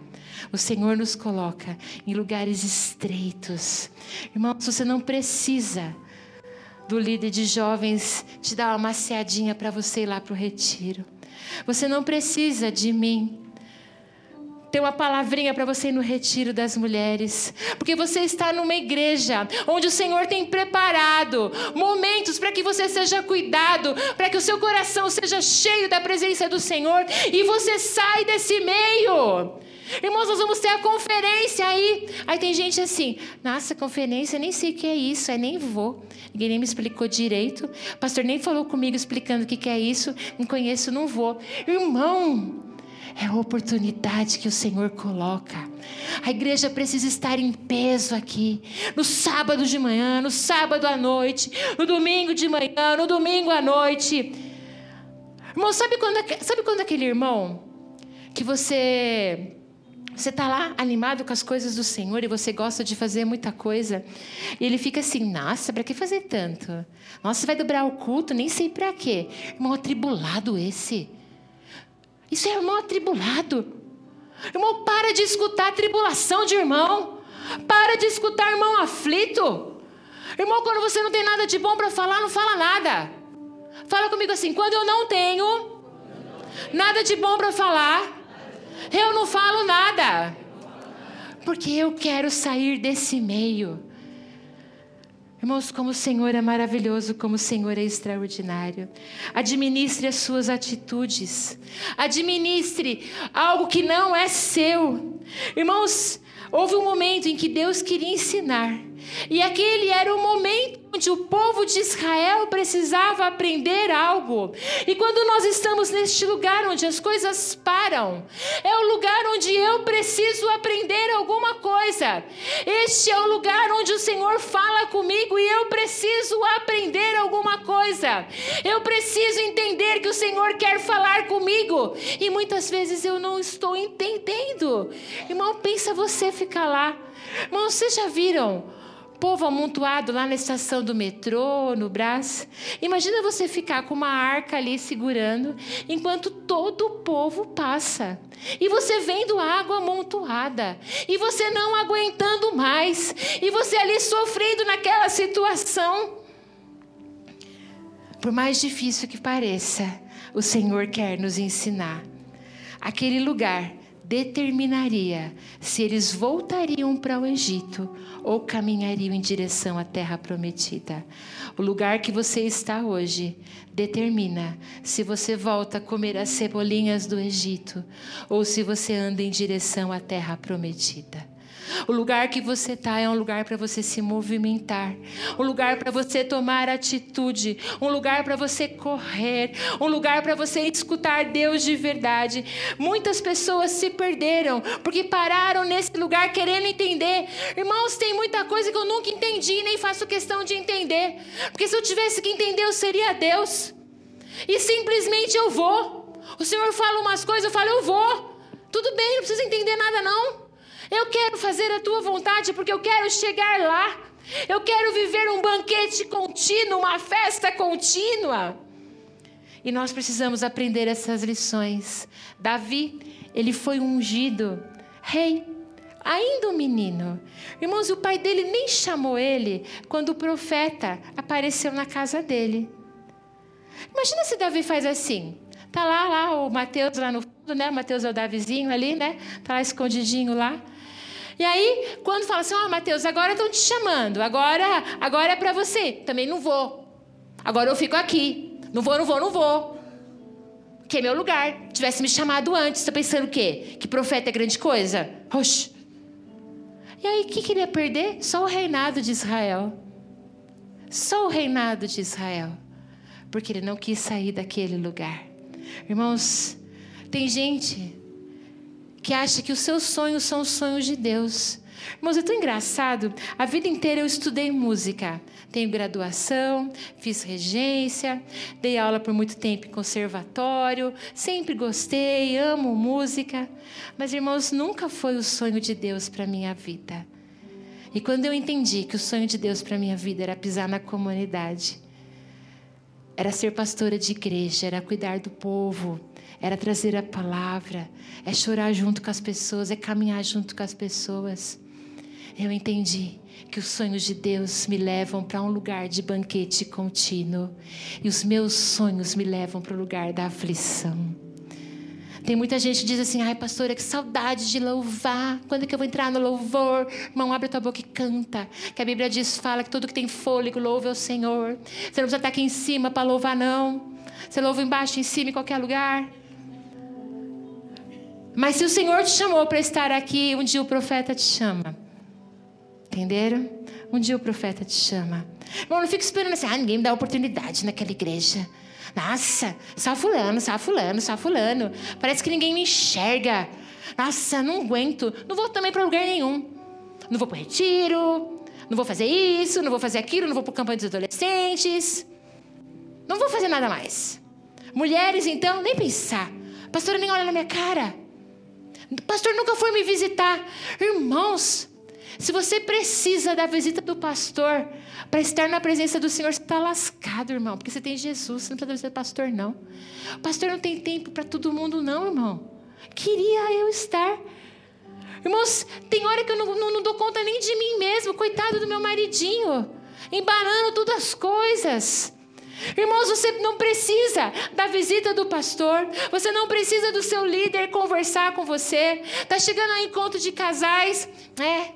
O Senhor nos coloca em lugares estreitos. Irmãos, você não precisa do líder de jovens te dar uma maciadinha para você ir lá para o retiro. Você não precisa de mim ter uma palavrinha para você ir no retiro das mulheres, porque você está numa igreja onde o Senhor tem preparado momentos para que você seja cuidado, para que o seu coração seja cheio da presença do Senhor e você sai desse meio. Irmãos, nós vamos ter a conferência aí. Aí tem gente assim, nossa, conferência, nem sei o que é isso, aí nem vou. Ninguém nem me explicou direito, o pastor nem falou comigo explicando o que é isso, não conheço, não vou. Irmão, é a oportunidade que o Senhor coloca. A igreja precisa estar em peso aqui, no sábado de manhã, no sábado à noite, no domingo de manhã, no domingo à noite. Irmão, sabe quando aquele irmão que você está lá animado com as coisas do Senhor e você gosta de fazer muita coisa. E ele fica assim, nossa, para que fazer tanto? Nossa, vai dobrar o culto, nem sei para quê. Irmão atribulado esse. Isso é irmão atribulado. Irmão, para de escutar a tribulação de irmão. Para de escutar irmão aflito. Irmão, quando você não tem nada de bom para falar, não fala nada. Fala comigo assim, quando eu não tenho nada de bom para falar, eu não falo nada, porque eu quero sair desse meio. Irmãos, como o Senhor é maravilhoso, como o Senhor é extraordinário. Administre as suas atitudes. Administre algo que não é seu. Irmãos, houve um momento em que Deus queria ensinar. E aquele era o momento onde o povo de Israel precisava aprender algo. E quando nós estamos neste lugar onde as coisas param, é o lugar onde eu preciso aprender alguma coisa. Este é o lugar onde o Senhor fala comigo e eu preciso aprender alguma coisa. Eu preciso entender que o Senhor quer falar comigo. E muitas vezes eu não estou entendendo. Irmão, pensa você ficar lá. Irmãos, vocês já viram povo amontoado lá na estação do metrô, no Brás? Imagina você ficar com uma arca ali segurando, enquanto todo o povo passa. E você vendo água amontoada. E você não aguentando mais. E você ali sofrendo naquela situação. Por mais difícil que pareça, o Senhor quer nos ensinar. Aquele lugar determinaria se eles voltariam para o Egito ou caminhariam em direção à Terra Prometida. O lugar que você está hoje determina se você volta a comer as cebolinhas do Egito ou se você anda em direção à Terra Prometida. O lugar que você está é um lugar para você se movimentar, um lugar para você tomar atitude, um lugar para você correr, um lugar para você escutar Deus de verdade. Muitas pessoas se perderam porque pararam nesse lugar querendo entender. Irmãos, tem muita coisa que eu nunca entendi e nem faço questão de entender, porque se eu tivesse que entender eu seria Deus e simplesmente eu vou. O Senhor fala umas coisas, eu falo, eu vou, tudo bem, não precisa entender nada não. Eu quero fazer a tua vontade porque eu quero chegar lá. Eu quero viver um banquete contínuo, uma festa contínua. E nós precisamos aprender essas lições. Davi, ele foi ungido rei, ainda um menino. Irmãos, o pai dele nem chamou ele quando o profeta apareceu na casa dele. Imagina se Davi faz assim. Tá lá o Mateus lá no fundo, né? O Mateus é o Davizinho ali, né? Tá lá escondidinho lá. E aí, quando fala assim, Mateus, agora estão te chamando, agora é para você. Também não vou. Agora eu fico aqui. Não vou. Que é meu lugar. Tivesse me chamado antes, tá pensando o quê? Que profeta é grande coisa? Oxe. E aí, o que queria perder? Só o reinado de Israel. Porque ele não quis sair daquele lugar. Irmãos, tem gente que acha que os seus sonhos são os sonhos de Deus. Irmãos, é tão engraçado, a vida inteira eu estudei música, tenho graduação, fiz regência, dei aula por muito tempo em conservatório, sempre gostei, amo música, mas irmãos, nunca foi o sonho de Deus para a minha vida. E quando eu entendi que o sonho de Deus para a minha vida era pisar na comunidade, era ser pastora de igreja, era cuidar do povo, era trazer a palavra, é chorar junto com as pessoas, é caminhar junto com as pessoas. Eu entendi que os sonhos de Deus me levam para um lugar de banquete contínuo e os meus sonhos me levam para o lugar da aflição. Tem muita gente que diz assim, ai pastora, que saudade de louvar, quando é que eu vou entrar no louvor? Irmão, abre a tua boca e canta, que a Bíblia diz, fala que tudo que tem fôlego louve ao Senhor. Você não precisa estar aqui em cima para louvar não, você louva embaixo, em cima, em qualquer lugar. Mas se o Senhor te chamou para estar aqui, um dia o profeta te chama. Entenderam? Um dia o profeta te chama. Irmão, não fica esperando assim, ninguém me dá oportunidade naquela igreja. Nossa, só fulano, só fulano, só fulano. Parece que ninguém me enxerga. Nossa, não aguento. Não vou também para lugar nenhum. Não vou para o retiro. Não vou fazer isso, não vou fazer aquilo. Não vou para o campanha dos adolescentes. Não vou fazer nada mais. Mulheres, então, nem pensar. Pastora nem olha na minha cara. O pastor nunca foi me visitar. Irmãos, se você precisa da visita do pastor para estar na presença do Senhor, você está lascado, irmão, porque você tem Jesus, você não precisa da visita do pastor, não. O pastor não tem tempo para todo mundo, não, irmão. Queria eu estar. Irmãos, tem hora que eu não dou conta nem de mim mesmo, coitado do meu maridinho, embarando todas as coisas. Irmãos, você não precisa da visita do pastor, você não precisa do seu líder conversar com você. Está chegando a encontro de casais, né?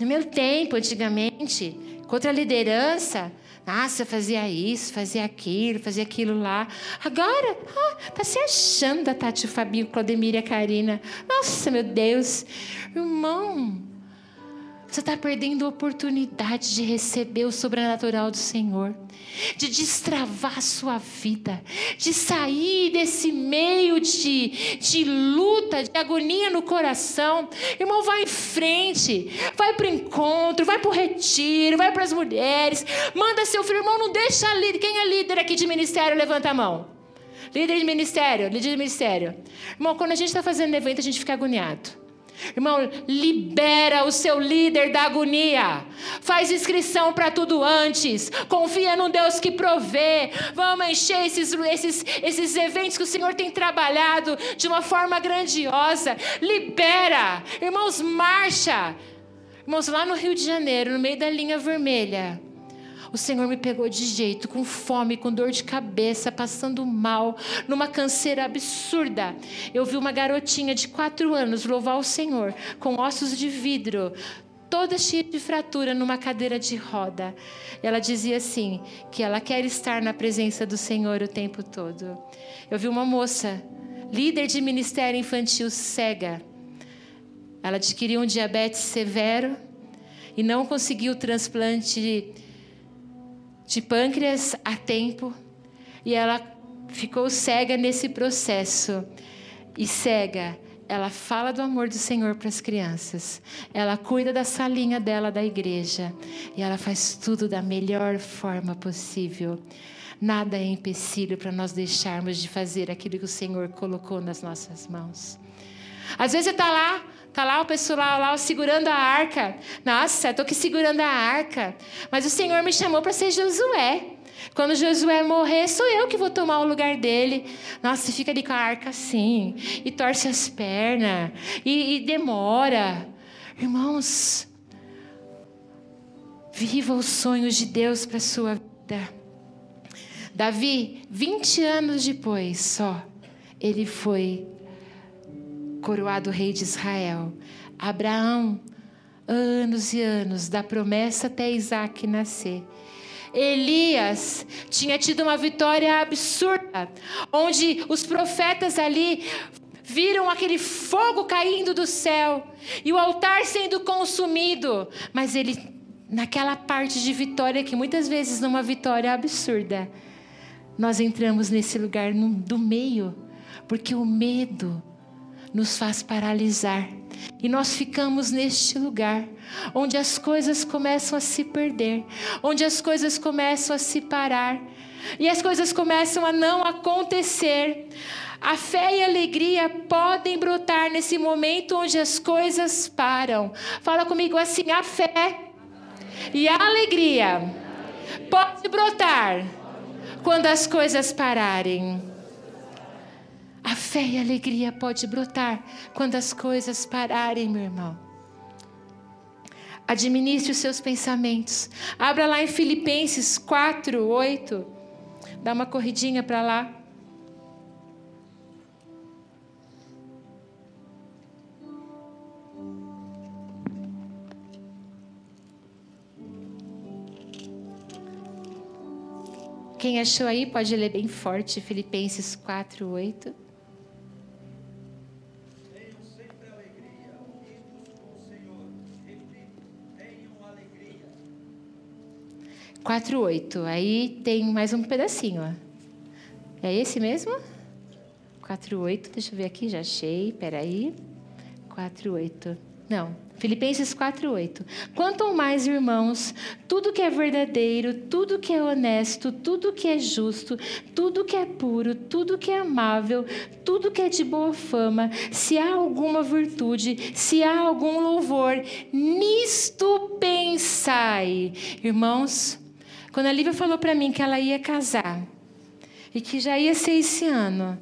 No meu tempo, antigamente, contra a liderança, nossa, fazia isso, fazia aquilo lá. Agora, tá se achando a Tati, o Fabinho, Claudemir e a Karina. Nossa, meu Deus, irmão, você está perdendo a oportunidade de receber o sobrenatural do Senhor, de destravar a sua vida, de sair desse meio de luta, de agonia no coração. Irmão, vai em frente, vai para o encontro, vai para o retiro, vai para as mulheres, manda seu filho, irmão, não deixa líder. Quem é líder aqui de ministério, levanta a mão. Líder de ministério, líder de ministério. Irmão, quando a gente está fazendo evento, a gente fica agoniado. Irmão, libera o seu líder da agonia. Faz inscrição para tudo antes. Confia num Deus que provê. Vamos encher esses eventos que o Senhor tem trabalhado de uma forma grandiosa. Libera. Irmãos, marcha. Irmãos, lá no Rio de Janeiro, no meio da linha vermelha, o Senhor me pegou de jeito, com fome, com dor de cabeça, passando mal, numa canseira absurda. Eu vi uma garotinha de 4 anos louvar o Senhor, com ossos de vidro, toda cheia de fratura, numa cadeira de roda. Ela dizia assim, que ela quer estar na presença do Senhor o tempo todo. Eu vi uma moça, líder de ministério infantil, cega. Ela adquiriu um diabetes severo e não conseguiu o transplante de pâncreas a tempo, e ela ficou cega nesse processo. E cega, ela fala do amor do Senhor para as crianças, ela cuida da salinha dela da igreja, e ela faz tudo da melhor forma possível. Nada é empecilho para nós deixarmos de fazer aquilo que o Senhor colocou nas nossas mãos. Às vezes você está lá o pessoal lá segurando a arca. Nossa, estou aqui segurando a arca. Mas o Senhor me chamou para ser Josué. Quando Josué morrer, sou eu que vou tomar o lugar dele. Nossa, fica ali com a arca assim. E torce as pernas. E demora. Irmãos, viva os sonhos de Deus para a sua vida. Davi, 20 anos depois só, ele foi coroado rei de Israel. Abraão, anos e anos, da promessa até Isaac nascer. Elias tinha tido uma vitória absurda, onde os profetas ali viram aquele fogo caindo do céu e o altar sendo consumido. Mas ele, naquela parte de vitória, que muitas vezes numa vitória absurda, nós entramos nesse lugar do meio, porque o medo nos faz paralisar. E nós ficamos neste lugar, onde as coisas começam a se perder, onde as coisas começam a se parar, e as coisas começam a não acontecer. A fé e a alegria podem brotar nesse momento onde as coisas param. Fala comigo assim, a fé e a alegria pode brotar quando as coisas pararem. A fé e a alegria pode brotar quando as coisas pararem, meu irmão. Administre os seus pensamentos. Abra lá em Filipenses 4:8. Dá uma corridinha para lá. Quem achou aí pode ler bem forte, Filipenses 4:8. Tenham sempre alegria, unidos com o Senhor. Repito, tenham alegria. 4:8. Aí tem mais um pedacinho, ó. É esse mesmo? 4:8. Deixa eu ver aqui, já achei. Peraí. 4:8. Não. Filipenses 4:8. Quanto mais, irmãos, tudo que é verdadeiro, tudo que é honesto, tudo que é justo, tudo que é puro, tudo que é amável, tudo que é de boa fama, se há alguma virtude, se há algum louvor, nisto pensai. Irmãos, quando a Lívia falou para mim que ela ia casar e que já ia ser esse ano,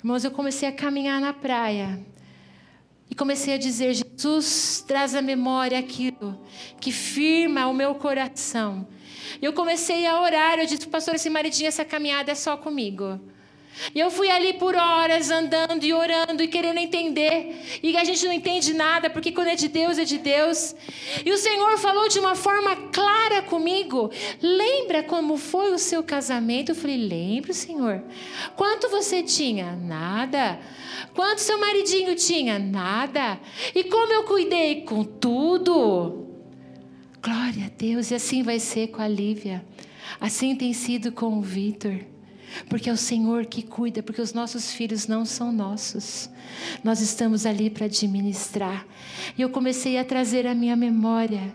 irmãos, eu comecei a caminhar na praia. E comecei a dizer, Jesus, traz à memória aquilo que firma o meu coração. E eu comecei a orar, eu disse, pastor, esse maridinho, essa caminhada é só comigo. E eu fui ali por horas, andando e orando e querendo entender. E a gente não entende nada, porque quando é de Deus, é de Deus. E o Senhor falou de uma forma clara comigo. Lembra como foi o seu casamento? Eu falei, lembro, Senhor. Quanto você tinha? Nada. Quanto seu maridinho tinha? Nada. E como eu cuidei? Com tudo. Glória a Deus. E assim vai ser com a Lívia. Assim tem sido com o Vitor. Porque é o Senhor que cuida, porque os nossos filhos não são nossos. Nós estamos ali para administrar. E eu comecei a trazer à minha memória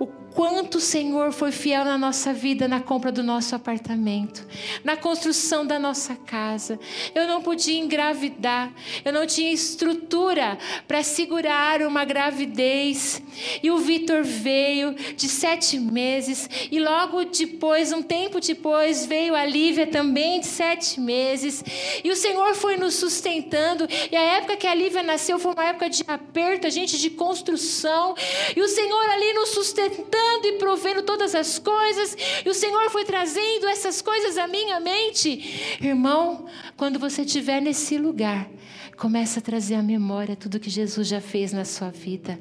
o quanto o Senhor foi fiel na nossa vida, na compra do nosso apartamento, na construção da nossa casa. Eu não podia engravidar, eu não tinha estrutura para segurar uma gravidez. E o Vitor veio de 7 meses e logo depois, um tempo depois, veio a Lívia também de 7 meses. E o Senhor foi nos sustentando. E a época que a Lívia nasceu foi uma época de aperto, a gente de construção. E o Senhor ali nos sustentando e provendo todas as coisas, e o Senhor foi trazendo essas coisas à minha mente. Irmão, quando você estiver nesse lugar, começa a trazer à memória tudo que Jesus já fez na sua vida.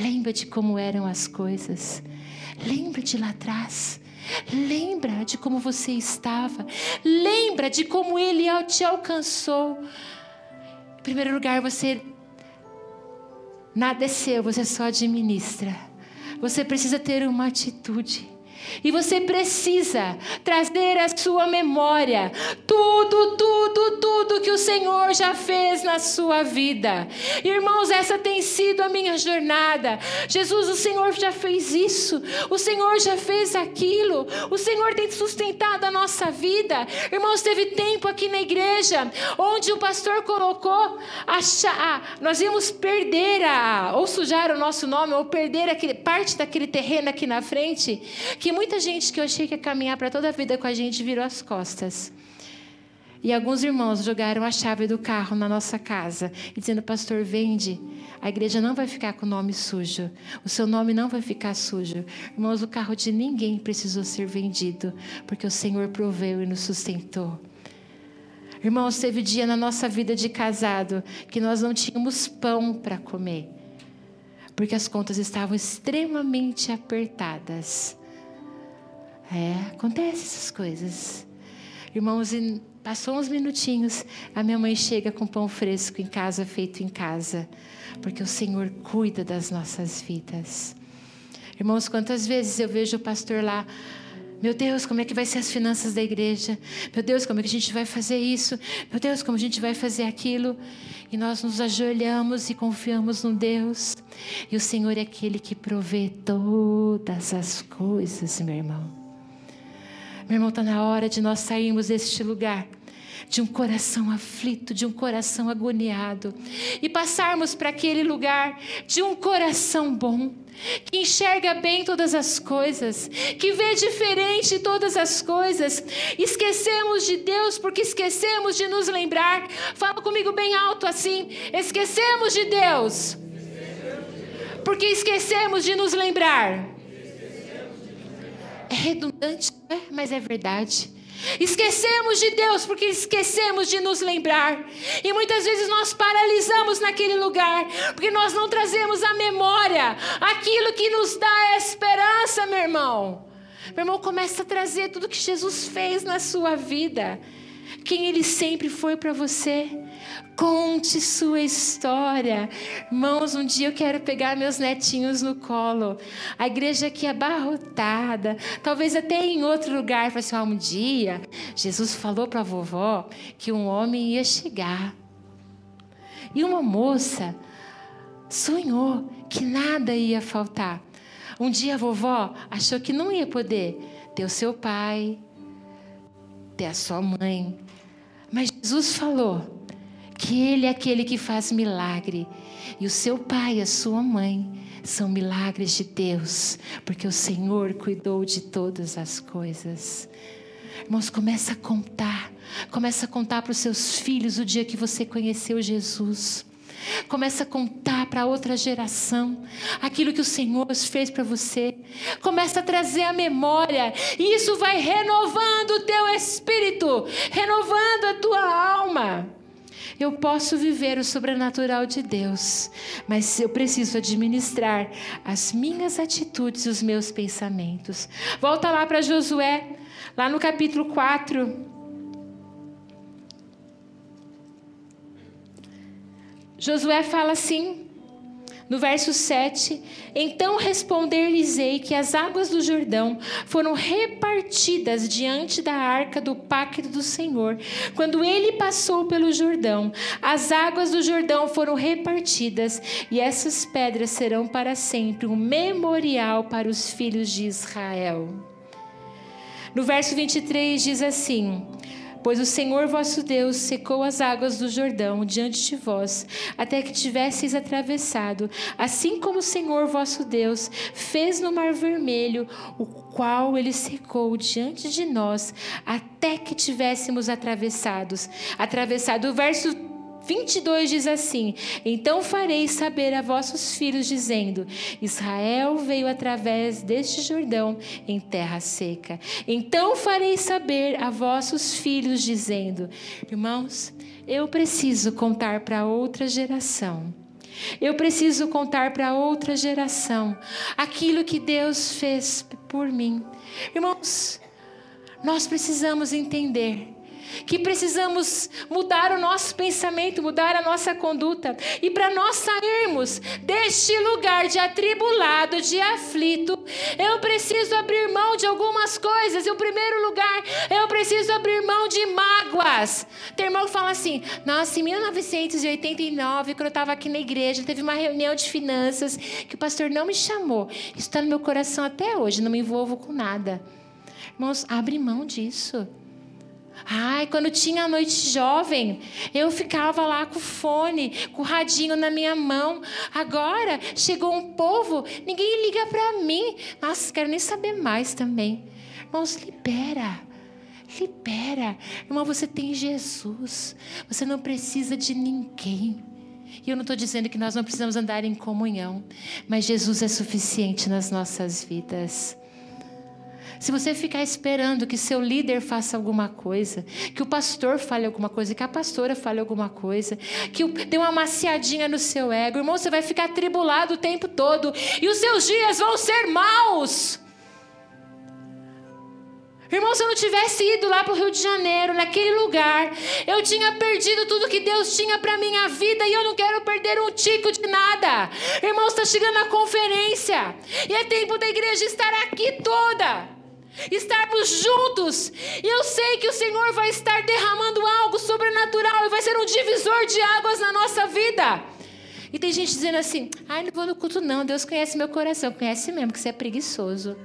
Lembra de como eram as coisas, lembra de lá atrás, lembra de como você estava, lembra de como Ele te alcançou. Em primeiro lugar, você nada é seu, você só administra. Você precisa ter uma atitude. E você precisa trazer à sua memória tudo que o Senhor já fez na sua vida. Irmãos, essa tem sido a minha jornada. Jesus, o Senhor já fez isso, o Senhor já fez aquilo, o Senhor tem sustentado a nossa vida. Irmãos, teve tempo aqui na igreja onde o pastor colocou nós íamos perder ou sujar o nosso nome, ou perder parte daquele terreno aqui na frente, que muita gente que eu achei que ia caminhar para toda a vida com a gente virou as costas. E alguns irmãos jogaram a chave do carro na nossa casa, dizendo, pastor, vende, a igreja não vai ficar com o nome sujo, o seu nome não vai ficar sujo. Irmãos, o carro de ninguém precisou ser vendido, porque o Senhor proveu e nos sustentou. Irmãos, teve dia na nossa vida de casado que nós não tínhamos pão para comer, porque as contas estavam extremamente apertadas. Acontecem essas coisas. Irmãos, passou uns minutinhos, a minha mãe chega com pão fresco em casa, feito em casa, porque o Senhor cuida das nossas vidas. Irmãos, quantas vezes eu vejo o pastor lá Meu Deus, como é que vai ser as finanças da igreja? Meu Deus, como é que a gente vai fazer isso? Meu Deus, como a gente vai fazer aquilo? E nós nos ajoelhamos e confiamos no Deus. E o Senhor é aquele que provê todas as coisas, meu irmão. Meu irmão, está na hora de nós sairmos deste lugar, de um coração aflito, de um coração agoniado, e passarmos para aquele lugar de um coração bom, que enxerga bem todas as coisas, que vê diferente todas as coisas. Esquecemos de Deus porque esquecemos de nos lembrar. Fala comigo bem alto assim: esquecemos de Deus porque esquecemos de nos lembrar. É redundante, não é? Mas é verdade. Esquecemos de Deus porque esquecemos de nos lembrar. E muitas vezes nós paralisamos naquele lugar porque nós não trazemos à memória aquilo que nos dá esperança, meu irmão. Meu irmão, começa a trazer tudo que Jesus fez na sua vida, quem Ele sempre foi para você. Conte sua história. Irmãos, um dia eu quero pegar meus netinhos no colo. A igreja aqui é abarrotada. Talvez até em outro lugar. Fala assim: um dia Jesus falou para a vovó que um homem ia chegar. E uma moça sonhou que nada ia faltar. Um dia a vovó achou que não ia poder ter o seu pai, ter a sua mãe. Mas Jesus falou que Ele é aquele que faz milagre. E o seu pai e a sua mãe são milagres de Deus, porque o Senhor cuidou de todas as coisas. Irmãos, começa a contar para os seus filhos o dia que você conheceu Jesus. Começa a contar para outra geração aquilo que o Senhor fez para você. Começa a trazer a memória, e isso vai renovando o teu espírito, renovando a tua alma. Eu posso viver o sobrenatural de Deus, mas eu preciso administrar as minhas atitudes e os meus pensamentos. Volta lá para Josué, lá no capítulo 4. Josué fala assim, no verso 7: então responder-lhes-ei que as águas do Jordão foram repartidas diante da arca do pacto do Senhor. Quando ele passou pelo Jordão, as águas do Jordão foram repartidas, e essas pedras serão para sempre um memorial para os filhos de Israel. No verso 23 diz assim: pois o Senhor vosso Deus secou as águas do Jordão diante de vós, até que tivesseis atravessado, assim como o Senhor vosso Deus fez no Mar Vermelho, o qual Ele secou diante de nós, até que tivéssemos atravessado. O verso 22 diz assim: então fareis saber a vossos filhos, dizendo: Israel veio através deste Jordão em terra seca. Então fareis saber a vossos filhos, dizendo... Irmãos, eu preciso contar para outra geração. Eu preciso contar para outra geração aquilo que Deus fez por mim. Irmãos, nós precisamos entender que precisamos mudar o nosso pensamento, mudar a nossa conduta. E para nós sairmos deste lugar de atribulado, de aflito, eu preciso abrir mão de algumas coisas. Em primeiro lugar, eu preciso abrir mão de mágoas. Tem irmão que fala assim: nossa, em 1989, quando eu estava aqui na igreja, teve uma reunião de finanças que o pastor não me chamou. Isso está no meu coração até hoje, não me envolvo com nada. Irmãos, abre mão disso. Ai, quando tinha a noite jovem, eu ficava lá com o fone, com o radinho na minha mão. Agora, chegou um povo, ninguém liga para mim. Nossa, quero nem saber mais também. Irmãos, libera. Irmão, você tem Jesus, você não precisa de ninguém. E eu não estou dizendo que nós não precisamos andar em comunhão, mas Jesus é suficiente nas nossas vidas. Se você ficar esperando que seu líder faça alguma coisa, que o pastor fale alguma coisa, que a pastora fale alguma coisa, que dê uma maciadinha no seu ego, irmão, você vai ficar atribulado o tempo todo, e os seus dias vão ser maus. Irmão, se eu não tivesse ido lá para o Rio de Janeiro, naquele lugar, eu tinha perdido tudo que Deus tinha para a minha vida, e eu não quero perder um tico de nada. Irmão, está chegando a conferência, e é tempo da igreja estar aqui toda. estarmos juntos. E eu sei que o Senhor vai estar derramando algo sobrenatural e vai ser um divisor de águas na nossa vida. E tem gente dizendo assim: ai, não vou no culto não, Deus conhece meu coração. Conhece mesmo, que você é preguiçoso.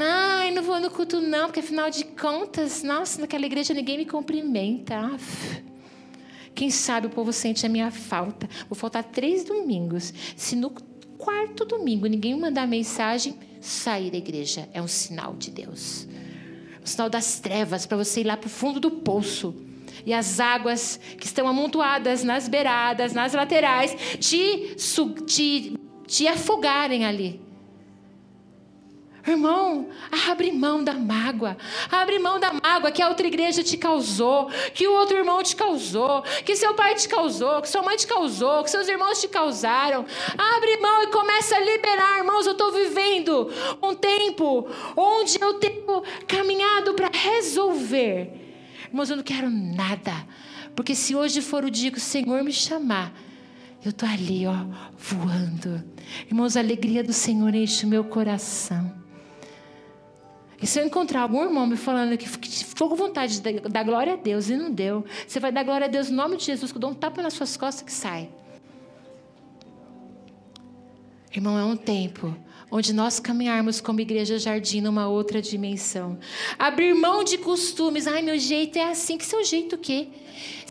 Ai, não vou no culto não, porque afinal de contas, nossa, naquela igreja ninguém me cumprimenta. Quem sabe o povo sente a minha falta. Vou faltar 3 domingos. Se no 4º domingo ninguém mandar mensagem, sair da igreja. É um sinal de Deus. Um sinal das trevas para você ir lá para o fundo do poço. E as águas que estão amontoadas nas beiradas, nas laterais, te afogarem ali. Irmão, abre mão da mágoa. Abre mão da mágoa que a outra igreja te causou, que o outro irmão te causou, que seu pai te causou, que sua mãe te causou, que seus irmãos te causaram. Abre mão e começa a liberar. Irmãos, eu estou vivendo um tempo onde eu tenho caminhado para resolver. Irmãos, eu não quero nada, porque se hoje for o dia que o Senhor me chamar, eu estou ali, ó, voando. Irmãos, a alegria do Senhor enche o meu coração. E se eu encontrar algum irmão me falando que ficou com vontade de dar glória a Deus e não deu, você vai dar glória a Deus no nome de Jesus, que eu dou um tapa nas suas costas que sai. Irmão, é um tempo onde nós caminharmos como igreja jardim numa outra dimensão. Abrir mão de costumes. Ai, meu jeito é assim. Que seu jeito o quê?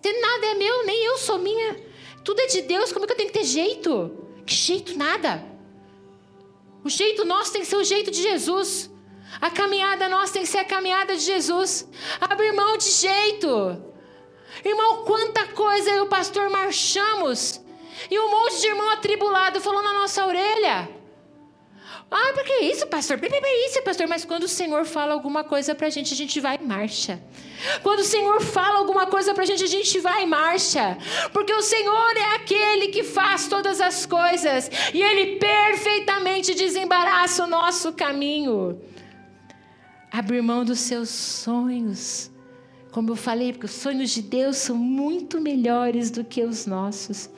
Se nada é meu, nem eu sou minha. Tudo é de Deus. Como é que eu tenho que ter jeito? Que jeito nada. O jeito nosso tem que ser o jeito de Jesus. A caminhada nossa tem que ser a caminhada de Jesus. Abre mão de jeito. Irmão, quanta coisa eu e o pastor marchamos. E um monte de irmão atribulado falou na nossa orelha. Ah, porque é isso, pastor? Porque é isso, pastor? Mas quando o Senhor fala alguma coisa pra gente, a gente vai em marcha. Quando o Senhor fala alguma coisa pra gente, a gente vai em marcha. Porque o Senhor é aquele que faz todas as coisas. E Ele perfeitamente desembaraça o nosso caminho. Abrir mão dos seus sonhos, como eu falei, porque os sonhos de Deus são muito melhores do que os nossos.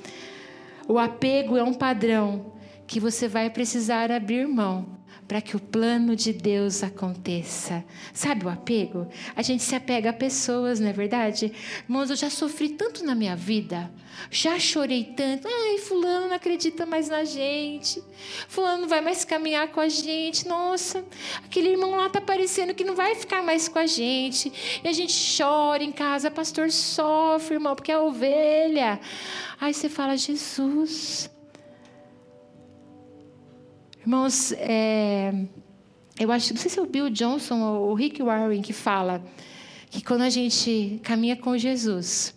O apego é um padrão que você vai precisar abrir mão para que o plano de Deus aconteça. Sabe o apego? A gente se apega a pessoas, não é verdade? Irmãos, eu já sofri tanto na minha vida, já chorei tanto. Ai, fulano não acredita mais na gente, fulano não vai mais caminhar com a gente. Nossa, aquele irmão lá está parecendo que não vai ficar mais com a gente. E a gente chora em casa, pastor sofre, irmão, porque é ovelha. Aí você fala: Jesus. Irmãos, eu acho, não sei se é o Bill Johnson ou o Rick Warren que fala que quando a gente caminha com Jesus,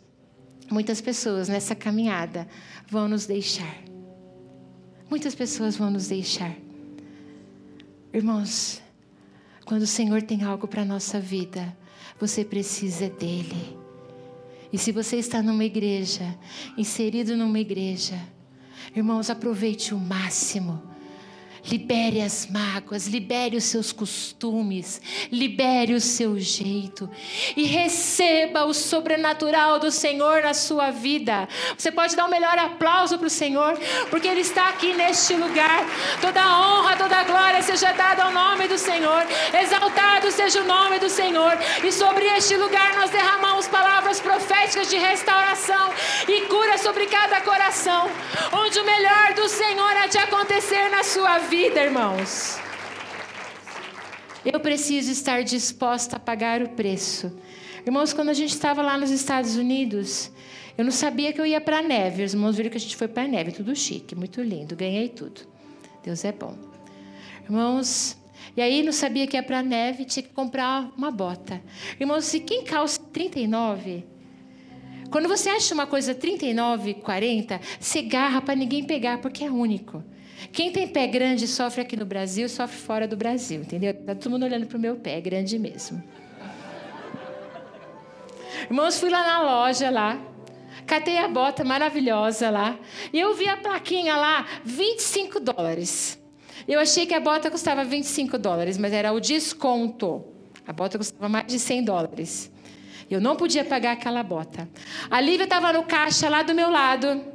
muitas pessoas nessa caminhada vão nos deixar. Muitas pessoas vão nos deixar. Irmãos, quando o Senhor tem algo para a nossa vida, você precisa dele. E se você está numa igreja, inserido numa igreja, irmãos, aproveite o máximo. Libere as mágoas, libere os seus costumes, libere o seu jeito e receba o sobrenatural do Senhor na sua vida. Você pode dar o melhor aplauso para o Senhor, porque Ele está aqui neste lugar. Toda honra, toda glória seja dada ao nome do Senhor. Exaltado seja o nome do Senhor. E sobre este lugar nós derramamos palavras proféticas de restauração e cura sobre cada coração, onde o melhor do Senhor há de acontecer na sua vida. Irmãos, eu preciso estar disposta a pagar o preço. Irmãos, quando a gente estava lá nos Estados Unidos, eu não sabia que eu ia para a neve. Os irmãos viram que a gente foi para a neve, tudo chique, muito lindo, ganhei tudo. Deus é bom. Irmãos, e aí não sabia que ia para a neve, tinha que comprar uma bota. Irmãos, se quem calça 39, quando você acha uma coisa 39, 40, você garra para ninguém pegar, porque é único. Quem tem pé grande sofre aqui no Brasil, sofre fora do Brasil, entendeu? Tá todo mundo olhando pro meu pé, é grande mesmo. Irmãos, fui lá na loja, lá, catei a bota maravilhosa lá, e eu vi a plaquinha lá, $25. Eu achei que a bota custava $25, mas era o desconto. A bota custava mais de $100. Eu não podia pagar aquela bota. A Lívia estava no caixa lá do meu lado.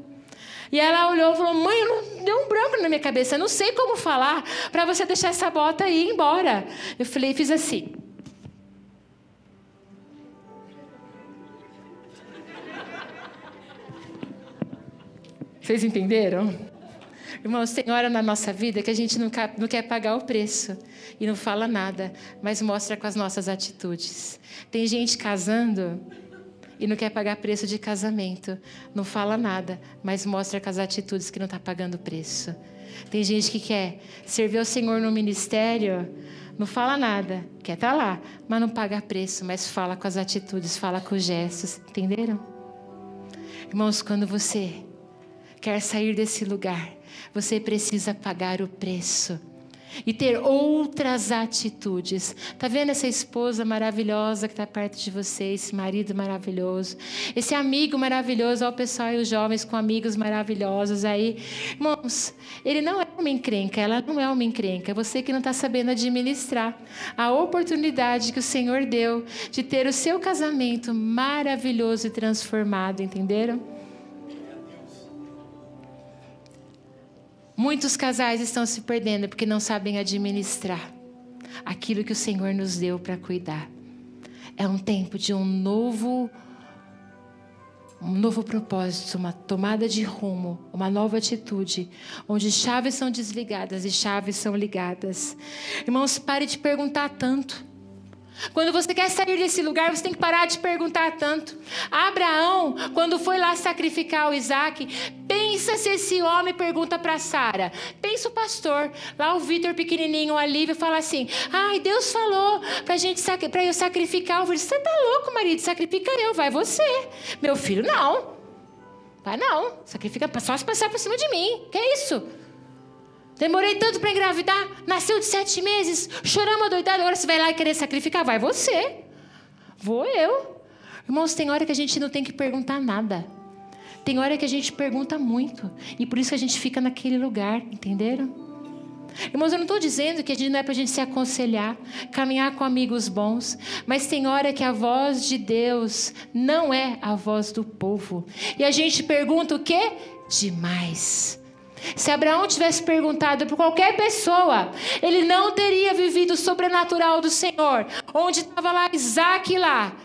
E ela olhou e falou, mãe, deu um branco na minha cabeça, eu não sei como falar para você deixar essa bota e ir embora. Eu falei, fiz assim. Vocês entenderam? Irmãos, tem hora na nossa vida que a gente não quer pagar o preço e não fala nada, mas mostra com as nossas atitudes. Tem gente casando e não quer pagar preço de casamento, não fala nada, mas mostra com as atitudes que não está pagando o preço. Tem gente que quer servir ao Senhor no ministério, não fala nada, quer estar lá, mas não paga preço, mas fala com as atitudes, fala com os gestos, entenderam? Irmãos, quando você quer sair desse lugar, você precisa pagar o preço e ter outras atitudes. Está vendo essa esposa maravilhosa que está perto de você, esse marido maravilhoso, esse amigo maravilhoso, olha o pessoal e os jovens com amigos maravilhosos aí. Irmãos, ele não é uma encrenca, ela não é uma encrenca, é você que não está sabendo administrar a oportunidade que o Senhor deu de ter o seu casamento maravilhoso e transformado, entenderam? Muitos casais estão se perdendo porque não sabem administrar aquilo que o Senhor nos deu para cuidar. É um tempo de um novo propósito, uma tomada de rumo, uma nova atitude, onde chaves são desligadas e chaves são ligadas. Irmãos, pare de perguntar tanto. Quando você quer sair desse lugar, você tem que parar de perguntar tanto. Abraão, quando foi lá sacrificar o Isaac, pensa se esse homem pergunta para Sara. Pensa o pastor, lá o Vitor pequenininho ali, fala assim, ai, Deus falou para eu sacrificar. Eu falei, você tá louco, marido, sacrifica eu, vai você. Meu filho, não. Vai não, sacrifica só se passar por cima de mim, que é isso? Demorei tanto para engravidar, nasceu de 7 meses, choramos doidado, agora você vai lá e querer sacrificar? Vai você. Vou eu. Irmãos, tem hora que a gente não tem que perguntar nada. Tem hora que a gente pergunta muito. E por isso que a gente fica naquele lugar, entenderam? Irmãos, eu não estou dizendo que não é para a gente se aconselhar, caminhar com amigos bons, mas tem hora que a voz de Deus não é a voz do povo. E a gente pergunta o quê? Demais. Se Abraão tivesse perguntado por qualquer pessoa, ele não teria vivido o sobrenatural do Senhor, onde estava lá Isaac lá